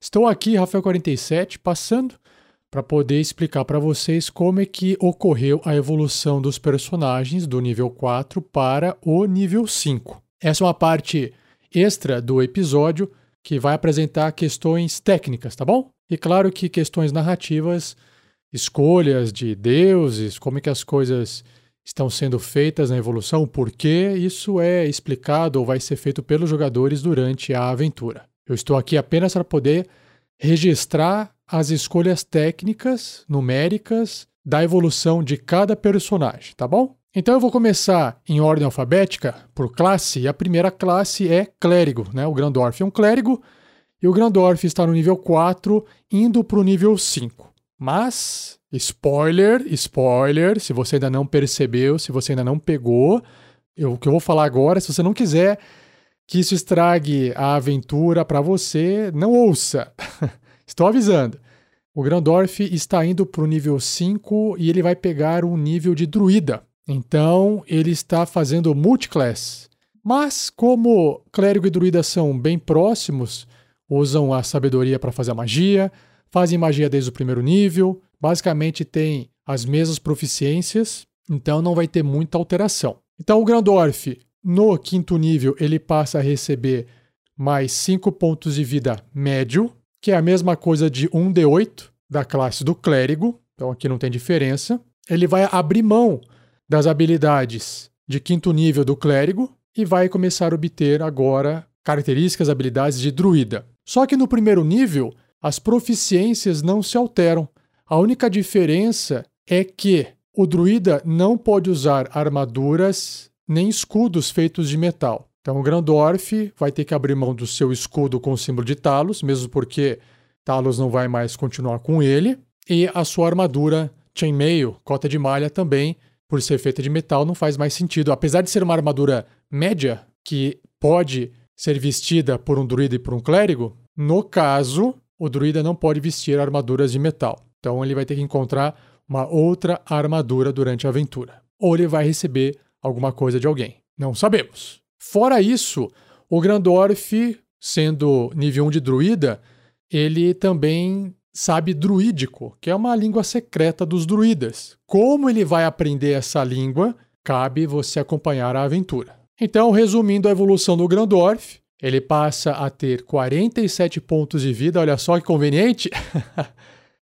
Estou aqui, Rafael quarenta e sete, passando para poder explicar para vocês como é que ocorreu a evolução dos personagens do nível quatro para o nível cinco. Essa é uma parte extra do episódio que vai apresentar questões técnicas, tá bom? E claro que questões narrativas, escolhas de deuses, como é que as coisas estão sendo feitas na evolução, porque isso é explicado ou vai ser feito pelos jogadores durante a aventura. Eu estou aqui apenas para poder registrar as escolhas técnicas, numéricas, da evolução de cada personagem, tá bom? Então eu vou começar em ordem alfabética, por classe, e a primeira classe é clérigo, né? O Grandorf é um clérigo, e o Grandorf está no nível quatro, indo para o nível cinco. Mas... Spoiler, spoiler, se você ainda não percebeu, se você ainda não pegou, eu, o que eu vou falar agora, se você não quiser que isso estrague a aventura para você, não ouça. Estou avisando. O Grandorf está indo para o nível cinco e ele vai pegar um nível de druida. Então, ele está fazendo multiclass. Mas, como clérigo e druida são bem próximos, usam a sabedoria para fazer a magia, fazem magia desde o primeiro nível, basicamente tem as mesmas proficiências, então não vai ter muita alteração. Então o Grandorf, no quinto nível, ele passa a receber mais cinco pontos de vida médio, que é a mesma coisa de um D oito da classe do clérigo, então aqui não tem diferença. Ele vai abrir mão das habilidades de quinto nível do clérigo e vai começar a obter agora características, habilidades de druida. Só que no primeiro nível, as proficiências não se alteram. A única diferença é que o druida não pode usar armaduras nem escudos feitos de metal. Então o Grandorf vai ter que abrir mão do seu escudo com o símbolo de Talos, mesmo porque Talos não vai mais continuar com ele, e a sua armadura chainmail, cota de malha também, por ser feita de metal, não faz mais sentido. Apesar de ser uma armadura média, que pode ser vestida por um druida e por um clérigo, no caso, o druida não pode vestir armaduras de metal. Então ele vai ter que encontrar uma outra armadura durante a aventura. Ou ele vai receber alguma coisa de alguém. Não sabemos. Fora isso, o Grandorf, sendo nível um de druida, ele também sabe druídico, que é uma língua secreta dos druidas. Como ele vai aprender essa língua, cabe você acompanhar a aventura. Então, resumindo a evolução do Grandorf, ele passa a ter quarenta e sete pontos de vida, olha só que conveniente.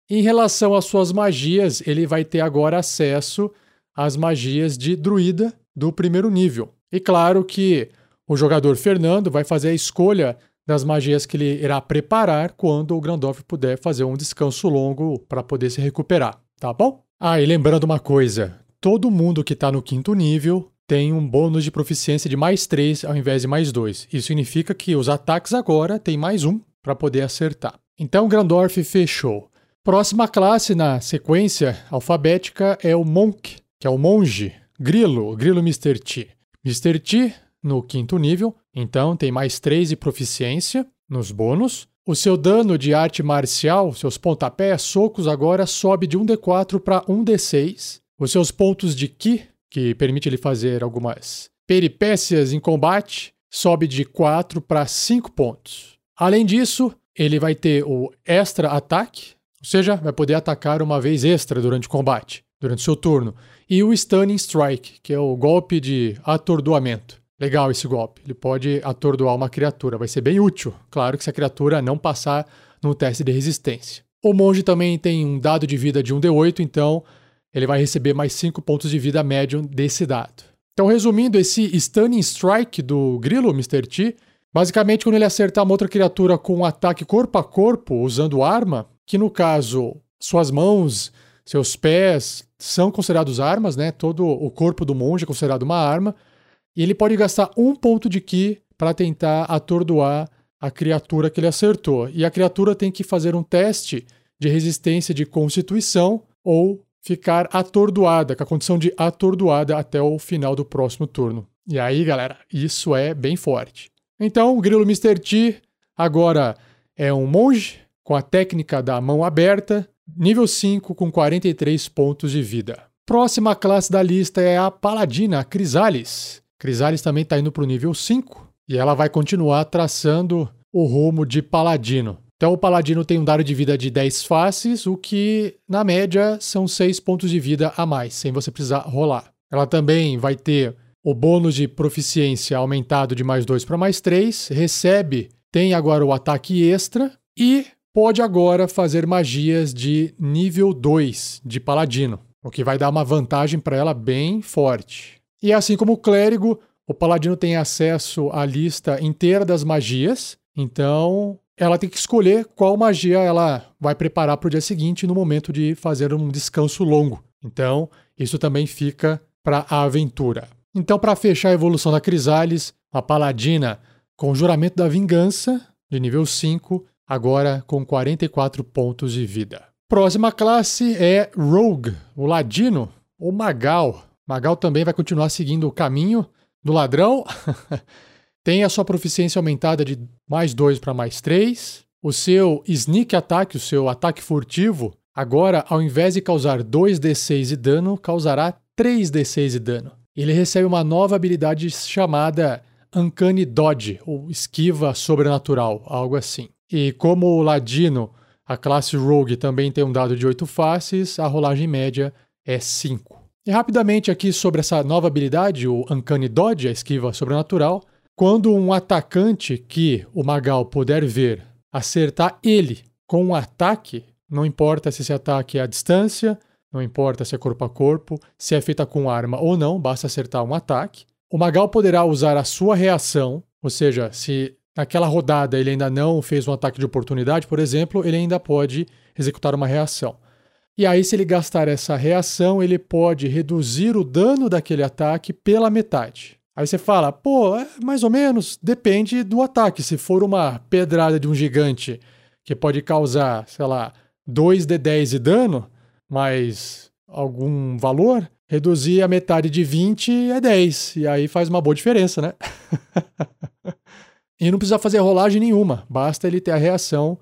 Em relação às suas magias, ele vai ter agora acesso às magias de druida do primeiro nível. E claro que o jogador Fernando vai fazer a escolha das magias que ele irá preparar quando o Grandorf puder fazer um descanso longo para poder se recuperar, tá bom? Ah, e lembrando uma coisa, todo mundo que está no quinto nível tem um bônus de proficiência de mais três ao invés de mais dois. Isso significa que os ataques agora tem mais um para poder acertar. Então o Grandorf fechou. Próxima classe na sequência alfabética é o Monk, que é o monge, Grilo, Grilo mister T. mister T no quinto nível, então tem mais três de proficiência nos bônus. O seu dano de arte marcial, seus pontapés, socos agora sobe de um D quatro para um D seis. Os seus pontos de Ki, que permite ele fazer algumas peripécias em combate, sobe de quatro para cinco pontos. Além disso, ele vai ter o extra ataque, ou seja, vai poder atacar uma vez extra durante o combate, durante o seu turno. E o Stunning Strike, que é o golpe de atordoamento. Legal esse golpe, ele pode atordoar uma criatura, vai ser bem útil, claro que se a criatura não passar no teste de resistência. O monge também tem um dado de vida de um D oito, então ele vai receber mais cinco pontos de vida médio desse dado. Então resumindo, esse Stunning Strike do Grilo, mister T, basicamente quando ele acertar uma outra criatura com um ataque corpo a corpo, usando arma, que no caso suas mãos, seus pés são considerados armas, né? Todo o corpo do monge é considerado uma arma, e ele pode gastar um ponto de Ki para tentar atordoar a criatura que ele acertou. E a criatura tem que fazer um teste de resistência de constituição ou ficar atordoada, com a condição de atordoada até o final do próximo turno. E aí, galera, isso é bem forte. Então, o Grilo mister T agora é um monge com a técnica da mão aberta, nível cinco com quarenta e três pontos de vida. Próxima classe da lista é a Paladina, a Crisales. Crisales também está indo para o nível cinco e ela vai continuar traçando o rumo de Paladino. Então o Paladino tem um dado de vida de dez faces, o que na média são seis pontos de vida a mais, sem você precisar rolar. Ela também vai ter o bônus de proficiência aumentado de mais dois para mais três, recebe, tem agora o ataque extra e pode agora fazer magias de nível dois de Paladino, o que vai dar uma vantagem para ela bem forte. E assim como o clérigo, o paladino tem acesso à lista inteira das magias, então ela tem que escolher qual magia ela vai preparar para o dia seguinte no momento de fazer um descanso longo. Então, isso também fica para a aventura. Então, para fechar a evolução da Crisales, a paladina com o juramento da vingança, de nível cinco, agora com quarenta e quatro pontos de vida. Próxima classe é Rogue, o ladino, ou Magal. Magal também vai continuar seguindo o caminho do ladrão. Tem a sua proficiência aumentada de mais dois para mais três. O seu sneak attack, o seu ataque furtivo, agora, ao invés de causar dois D seis de dano, causará três D seis de dano. Ele recebe uma nova habilidade chamada Uncanny Dodge, ou esquiva sobrenatural, algo assim. E como o ladino A classe Rogue também tem um dado de oito faces, a rolagem média é cinco. E rapidamente aqui sobre essa nova habilidade, o Uncanny Dodge, a esquiva sobrenatural. Quando um atacante que o Magal puder ver acertar ele com um ataque, não importa se esse ataque é à distância, não importa se é corpo a corpo, se é feita com arma ou não, basta acertar um ataque. O Magal poderá usar a sua reação, ou seja, se naquela rodada ele ainda não fez um ataque de oportunidade, por exemplo, ele ainda pode executar uma reação. E aí, se ele gastar essa reação, ele pode reduzir o dano daquele ataque pela metade. Aí você fala, pô, é mais ou menos, depende do ataque. Se for uma pedrada de um gigante que pode causar, sei lá, dois D dez de dano, mais algum valor, reduzir a metade de vinte é dez. E aí faz uma boa diferença, né? E não precisa fazer rolagem nenhuma, basta ele ter a reação.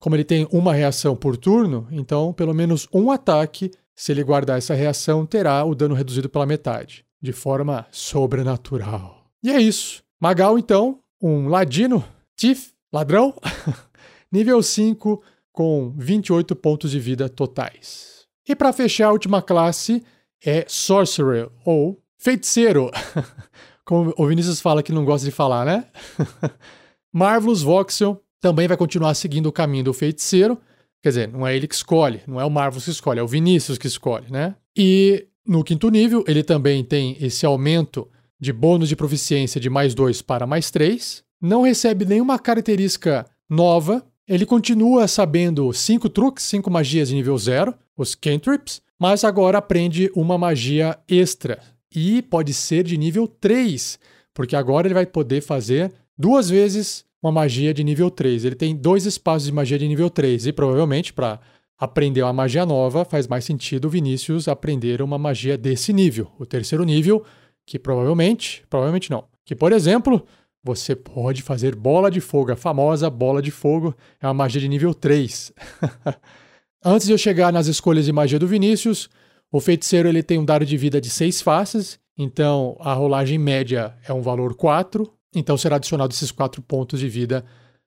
Como ele tem uma reação por turno, então pelo menos um ataque, se ele guardar essa reação, terá o dano reduzido pela metade, de forma sobrenatural. E é isso. Magal, então, um ladino, thief, ladrão, nível cinco, com vinte e oito pontos de vida totais. E para fechar, a última classe é Sorcerer, ou feiticeiro, como o Vinícius fala que não gosta de falar, né? Marvolous Vaxel também vai continuar seguindo o caminho do feiticeiro. Quer dizer, não é ele que escolhe, não é o Marvelous que escolhe, é o Vinícius que escolhe, né? E no quinto nível, ele também tem esse aumento de bônus de proficiência de mais dois para mais três. Não recebe nenhuma característica nova. Ele continua sabendo cinco truques, cinco magias de nível zero, os cantrips, mas agora aprende uma magia extra. E pode ser de nível três, porque agora ele vai poder fazer duas vezes uma magia de nível três. Ele tem dois espaços de magia de nível três e provavelmente para aprender uma magia nova faz mais sentido o Vinícius aprender uma magia desse nível, o terceiro nível, que provavelmente, provavelmente não, que por exemplo, você pode fazer bola de fogo, a famosa bola de fogo é uma magia de nível três. Antes de eu chegar nas escolhas de magia do Vinícius, o feiticeiro ele tem um dado de vida de seis faces, então a rolagem média é um valor quatro, então será adicionado esses quatro pontos de vida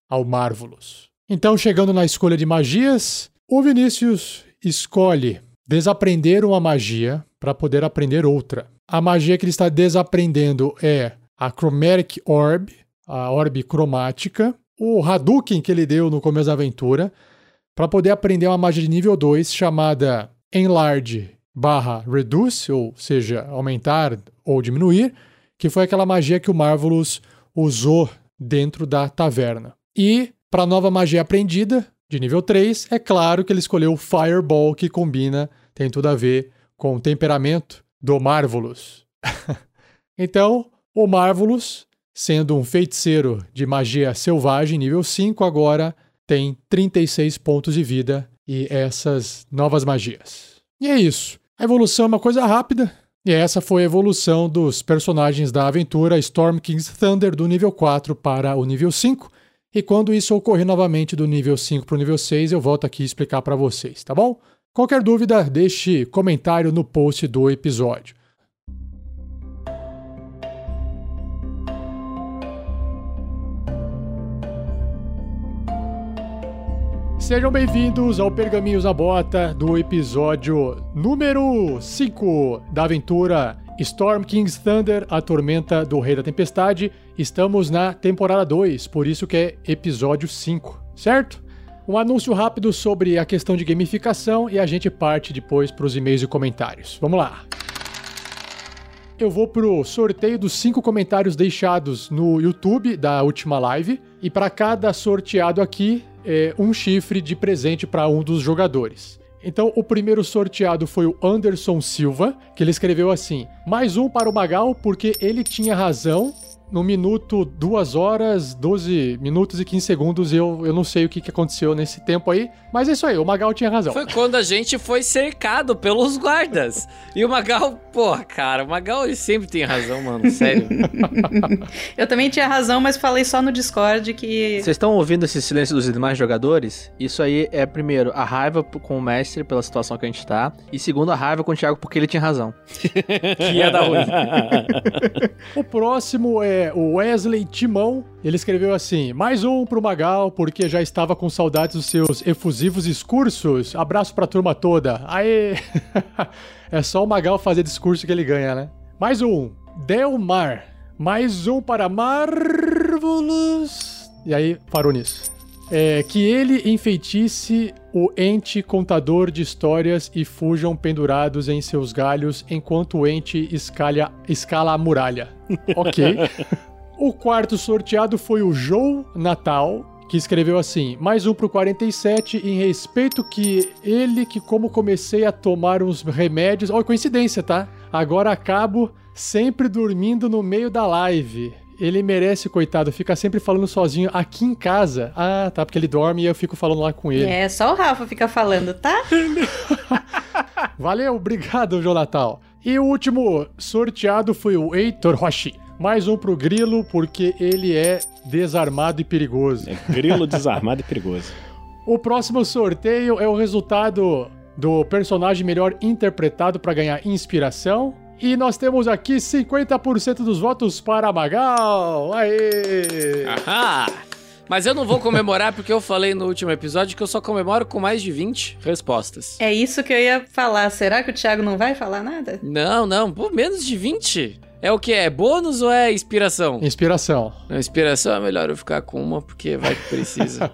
ao Marvolous. Então, chegando na escolha de magias, o Vinícius escolhe desaprender uma magia para poder aprender outra. A magia que ele está desaprendendo é a Chromatic Orb, a Orbe Cromática, o Hadouken que ele deu no começo da aventura, para poder aprender uma magia de nível dois chamada Enlarge barra Reduce, ou seja, aumentar ou diminuir, que foi aquela magia que o Marvolous usou dentro da taverna. E, para a nova magia aprendida, de nível três, é claro que ele escolheu o Fireball, que combina, tem tudo a ver com o temperamento do Marvolous. Então, o Marvolous, sendo um feiticeiro de magia selvagem, nível cinco, agora tem trinta e seis pontos de vida e essas novas magias. E é isso. A evolução é uma coisa rápida. E essa foi a evolução dos personagens da aventura Storm King's Thunder do nível quatro para o nível cinco. E quando isso ocorrer novamente do nível cinco para o nível seis, eu volto aqui explicar para vocês, tá bom? Qualquer dúvida, deixe comentário no post do episódio. Sejam bem-vindos ao Pergaminhos na Bota do episódio número cinco da aventura Storm King's Thunder, a Tormenta do Rei da Tempestade. Estamos na temporada dois, por isso que é episódio cinco, certo? Um anúncio rápido sobre a questão de gamificação e a gente parte depois para os e-mails e comentários. Vamos lá! Eu vou pro sorteio dos cinco comentários deixados no YouTube da última live e para cada sorteado aqui é um chifre de presente para um dos jogadores. Então, o primeiro sorteado foi o Anderson Silva, que ele escreveu assim: mais um para o Magal, porque ele tinha razão. No minuto duas horas, doze minutos e quinze segundos, eu, eu não sei o que, que aconteceu nesse tempo aí. Mas é isso aí, o Magal tinha razão. Foi quando a gente foi cercado pelos guardas. E o Magal, porra, cara, o Magal ele sempre tem razão, mano, sério. Eu também tinha razão, mas falei só no Discord que... Vocês estão ouvindo esse silêncio dos demais jogadores? Isso aí é, primeiro, a raiva com o mestre pela situação que a gente tá. E segundo, a raiva com o Thiago porque ele tinha razão. Que ia dar ruim. O próximo é é o Wesley Timão. Ele escreveu assim: mais um pro Magal, porque já estava com saudades dos seus efusivos discursos. Abraço pra turma toda. Aê! É só o Magal fazer discurso que ele ganha, né? Mais um. Delmar. Mais um para Marvolous. E aí, parou nisso. É, que ele enfeitice o ente contador de histórias e fujam pendurados em seus galhos enquanto o ente escalha, escala a muralha. Ok. O quarto sorteado foi o João Natal, que escreveu assim: mais um pro quarenta e sete, em respeito que ele, que como comecei a tomar uns remédios... Ó, oh, coincidência, tá? Agora acabo sempre dormindo no meio da live. Ele merece, coitado, fica sempre falando sozinho aqui em casa. Ah, tá, porque ele dorme e eu fico falando lá com ele. É, só o Rafa fica falando, tá? Valeu, obrigado, João Natal. E o último sorteado foi o Heitor Roshi. Mais um pro Grilo, porque ele é desarmado e perigoso. É, Grilo desarmado e perigoso. O próximo sorteio é o resultado do personagem melhor interpretado para ganhar inspiração. E nós temos aqui cinquenta por cento dos votos para Magal. Aê! Ahá! Mas eu não vou comemorar porque eu falei no último episódio que eu só comemoro com mais de vinte respostas. É isso que eu ia falar. Será que o Thiago não vai falar nada? Não, não. Por menos de vinte. É o que? É bônus ou é inspiração? Inspiração. Não, inspiração é melhor eu ficar com uma porque vai que precisa.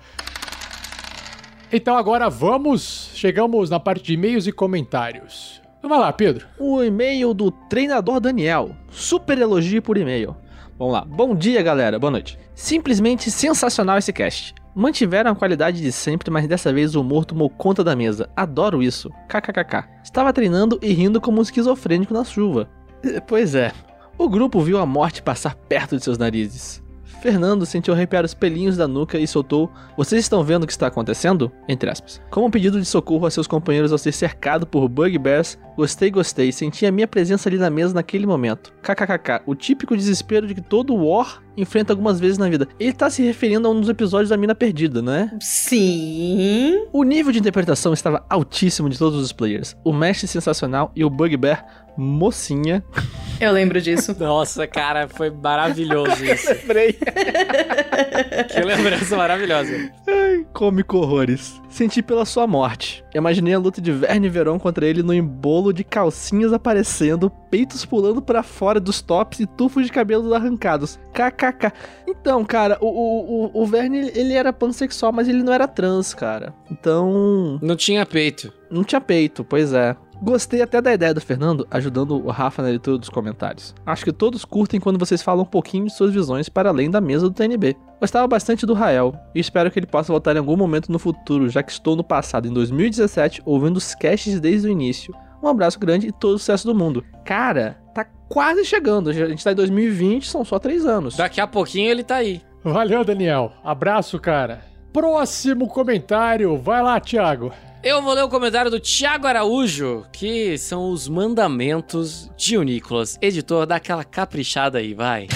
Então agora vamos. Chegamos na parte de e-mails e comentários. Vai lá, Pedro. O e-mail do treinador Daniel. Super elogio por e-mail. Vamos lá. Bom dia, galera. Boa noite. Simplesmente sensacional esse cast. Mantiveram a qualidade de sempre, mas dessa vez o humor tomou conta da mesa. Adoro isso. KKKK. Estava treinando e rindo como um esquizofrênico na chuva. Pois é. O grupo viu a morte passar perto de seus narizes. Fernando sentiu arrepiar os pelinhos da nuca e soltou: "Vocês estão vendo o que está acontecendo?", entre aspas, como um pedido de socorro a seus companheiros ao ser cercado por bugbears. Gostei, gostei, senti a minha presença ali na mesa naquele momento. KKKK, o típico desespero de que todo war enfrenta algumas vezes na vida. Ele tá se referindo a um dos episódios da Mina Perdida, não é? Sim. O nível de interpretação estava altíssimo de todos os players. O mestre sensacional e o bugbear mocinha. Eu lembro disso. Nossa, cara, foi maravilhoso isso. Eu lembrei. Que lembrança maravilhosa. Ai, cômico horrores. Senti pela sua morte. Imaginei a luta de Verne e Verão contra ele no embolo de calcinhas aparecendo, peitos pulando pra fora dos tops e tufos de cabelos arrancados. KKK. Então, cara, o, o, o, o Verne, ele era pansexual, mas ele não era trans, cara. Então... Não tinha peito. Não tinha peito, pois é. Gostei até da ideia do Fernando ajudando o Rafa na leitura dos comentários. Acho que todos curtem quando vocês falam um pouquinho de suas visões para além da mesa do T N B. Gostava bastante do Rael e espero que ele possa voltar em algum momento no futuro, já que estou no passado, em dois mil e dezessete, ouvindo os casts desde o início. Um abraço grande e todo o sucesso do mundo. Cara, tá quase chegando. A gente tá em dois mil e vinte, são só três anos. Daqui a pouquinho ele tá aí. Valeu, Daniel. Abraço, cara. Próximo comentário. Vai lá, Thiago. Eu vou ler o comentário do Thiago Araújo, que são os mandamentos de Unicolas. Editor, dá aquela caprichada aí, vai.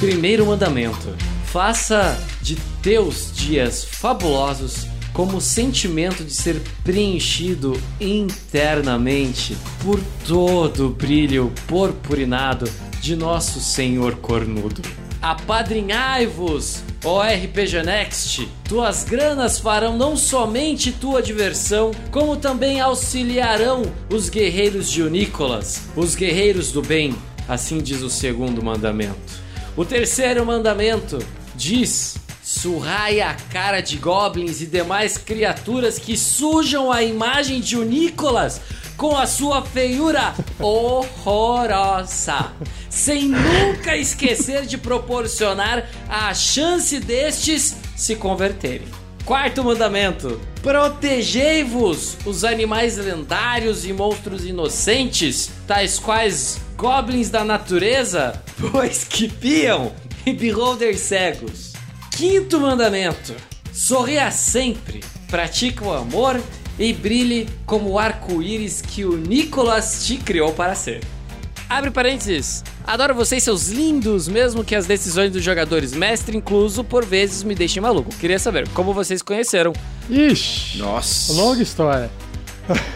Primeiro mandamento. Faça de teus dias fabulosos como o sentimento de ser preenchido internamente por todo o brilho purpurinado de nosso Senhor Cornudo. Apadrinhai-vos, ó R P G Next! Tuas granas farão não somente tua diversão, como também auxiliarão os guerreiros de Unicolas, os guerreiros do bem, assim diz o segundo mandamento. O terceiro mandamento diz: surrai a cara de goblins e demais criaturas que sujam a imagem de Unicolas com a sua feiura horrorosa, sem nunca esquecer de proporcionar a chance destes se converterem. Quarto mandamento: protegei-vos os animais lendários e monstros inocentes, tais quais goblins da natureza, pois que piam e beholders cegos. Quinto mandamento: sorria sempre, pratica o amor e brilhe como o arco-íris que o Nicolas te criou para ser. Abre parênteses. Adoro vocês, seus lindos, mesmo que as decisões dos jogadores, mestre incluso, por vezes me deixem maluco. Queria saber como vocês conheceram. Ixi. Nossa. Longa história.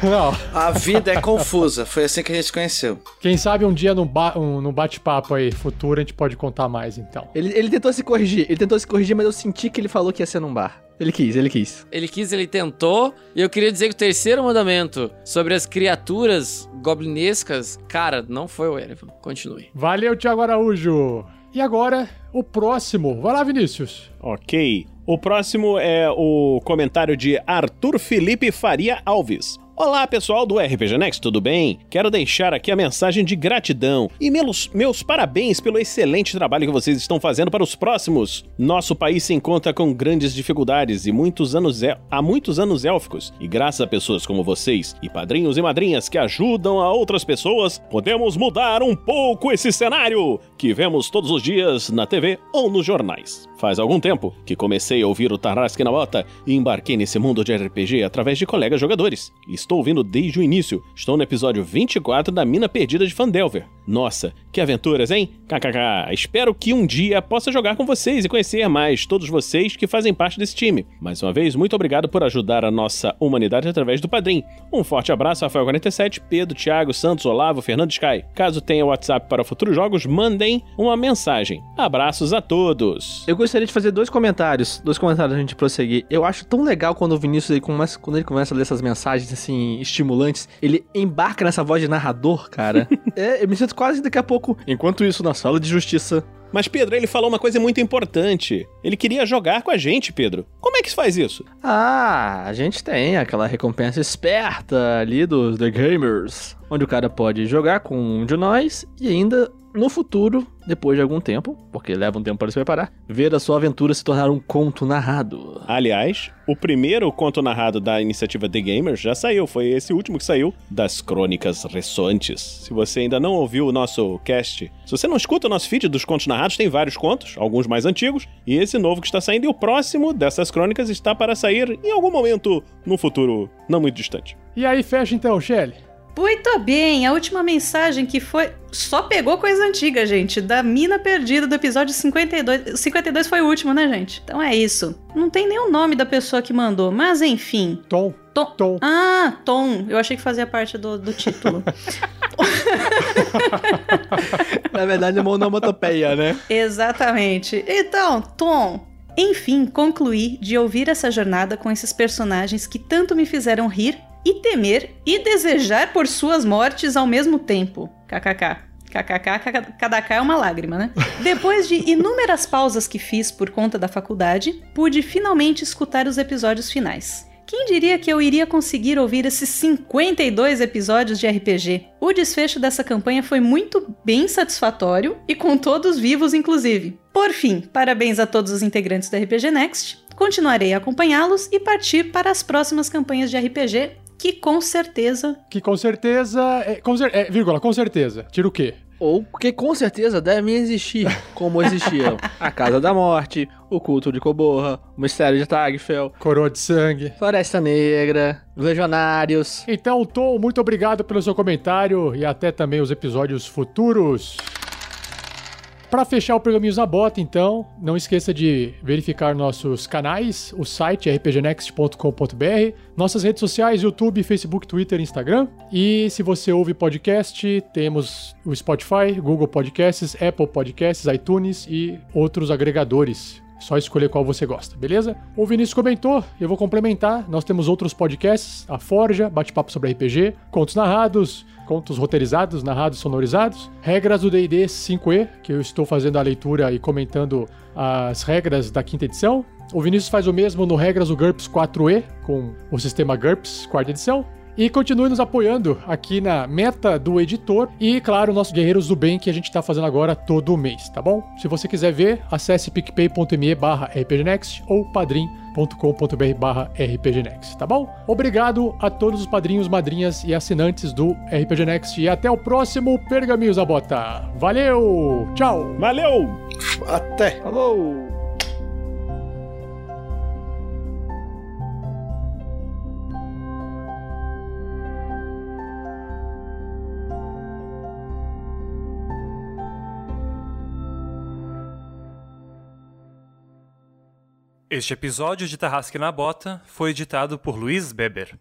Não. A vida é confusa, foi assim que a gente se conheceu. Quem sabe um dia num, ba um, num bate-papo aí futuro a gente pode contar mais, então. Ele, ele tentou se corrigir, ele tentou se corrigir, mas eu senti que ele falou que ia ser num bar. Ele quis, ele quis. Ele quis, ele tentou. E eu queria dizer que o terceiro mandamento sobre as criaturas goblinescas, cara, não foi o Erevan. Continue. Valeu, Thiago Araújo. E agora, o próximo. Vai lá, Vinícius. Ok. O próximo é o comentário de Arthur Felipe Faria Alves. Olá, pessoal do R P G Next, tudo bem? Quero deixar aqui a mensagem de gratidão e meus, meus parabéns pelo excelente trabalho que vocês estão fazendo para os próximos. Nosso país se encontra com grandes dificuldades e muitos anos el- há muitos anos élficos, e graças a pessoas como vocês e padrinhos e madrinhas que ajudam a outras pessoas, podemos mudar um pouco esse cenário que vemos todos os dias na T V ou nos jornais. Faz algum tempo que comecei a ouvir o Tarrasque na Bota e embarquei nesse mundo de R P G através de colegas jogadores. Estou ouvindo desde o início. Estou no episódio vinte e quatro da Mina Perdida de Fandelver. Nossa, que aventuras, hein? Kkk. Espero que um dia possa jogar com vocês e conhecer mais todos vocês que fazem parte desse time. Mais uma vez, muito obrigado por ajudar a nossa humanidade através do Padrim. Um forte abraço, Rafael quarenta e sete, Pedro, Thiago, Santos, Olavo, Fernando Scaff. Caso tenha WhatsApp para futuros jogos, mandem uma mensagem. Abraços a todos. Eu gostaria de fazer dois comentários. Dois comentários pra gente prosseguir. Eu acho tão legal quando o Vinícius aí começa, quando ele começa a ler essas mensagens assim, estimulantes, ele embarca nessa voz de narrador, cara. É, eu me sinto quase daqui a pouco. Enquanto isso, na sala de justiça... Mas, Pedro, ele falou uma coisa muito importante. Ele queria jogar com a gente, Pedro. Como é que se faz isso? Ah, a gente tem aquela recompensa esperta ali dos The Gamers, onde o cara pode jogar com um de nós e ainda, no futuro, depois de algum tempo, porque leva um tempo para se preparar, ver a sua aventura se tornar um conto narrado. Aliás, o primeiro conto narrado da iniciativa The Gamers já saiu. Foi esse último que saiu, das Crônicas Ressoantes. Se você ainda não ouviu o nosso cast, se você não escuta o nosso feed dos contos narrados, tem vários contos, alguns mais antigos, e esse novo que está saindo, e o próximo dessas crônicas está para sair em algum momento no futuro não muito distante. E aí, fecha então, Shelly. Muito bem, a última mensagem que foi... Só pegou coisa antiga, gente, da Mina Perdida do episódio cinquenta e dois. cinquenta e dois foi o último, né, gente? Então é isso. Não tem nem o nome da pessoa que mandou, mas enfim... Tom. Tom. Tom. Ah, Tom. Eu achei que fazia parte do, do título. Na verdade é uma onomatopeia, né? Exatamente. Então, Tom... Enfim, concluí de ouvir essa jornada com esses personagens que tanto me fizeram rir e temer e desejar por suas mortes ao mesmo tempo. Kkk. Kkk, cada K é uma lágrima, né? Depois de inúmeras pausas que fiz por conta da faculdade, pude finalmente escutar os episódios finais. Quem diria que eu iria conseguir ouvir esses cinquenta e dois episódios de R P G? O desfecho dessa campanha foi muito bem satisfatório e com todos vivos, inclusive. Por fim, parabéns a todos os integrantes da R P G Next. Continuarei a acompanhá-los e partir para as próximas campanhas de R P G, que com certeza... Que com certeza... É, com cer- é, vírgula, com certeza. Tira o quê? Ou que com certeza devem existir, como existiam a Casa da Morte, o Culto de Coborra, o Mistério de Tagfel, Coroa de Sangue, Floresta Negra, Legionários. Então, Tom, muito obrigado pelo seu comentário e até também os episódios futuros. Para fechar o Pergaminhos na Bota, então, não esqueça de verificar nossos canais, o site r p g next ponto com ponto b r, nossas redes sociais, YouTube, Facebook, Twitter, Instagram. E se você ouve podcast, temos o Spotify, Google Podcasts, Apple Podcasts, iTunes e outros agregadores. Só escolher qual você gosta, beleza? O Vinícius comentou, eu vou complementar, nós temos outros podcasts, a Forja, bate-papo sobre R P G, contos narrados, contos roteirizados, narrados, sonorizados, regras do D e D cinco E, que eu estou fazendo a leitura e comentando as regras da quinta edição. O Vinícius faz o mesmo no Regras do GURPS quatro E, com o sistema GURPS, quarta edição. E continue nos apoiando aqui na meta do editor e, claro, nossos Guerreiros do Bem que a gente tá fazendo agora todo mês, tá bom? Se você quiser ver, acesse picpay ponto me barra r p g next ou padrim ponto com ponto b r barra r p g next, tá bom? Obrigado a todos os padrinhos, madrinhas e assinantes do R P G Next e até o próximo Pergaminhos na Bota. Valeu! Tchau! Valeu! Até! Falou! Este episódio de Tarrasque na Bota foi editado por Luiz Beber.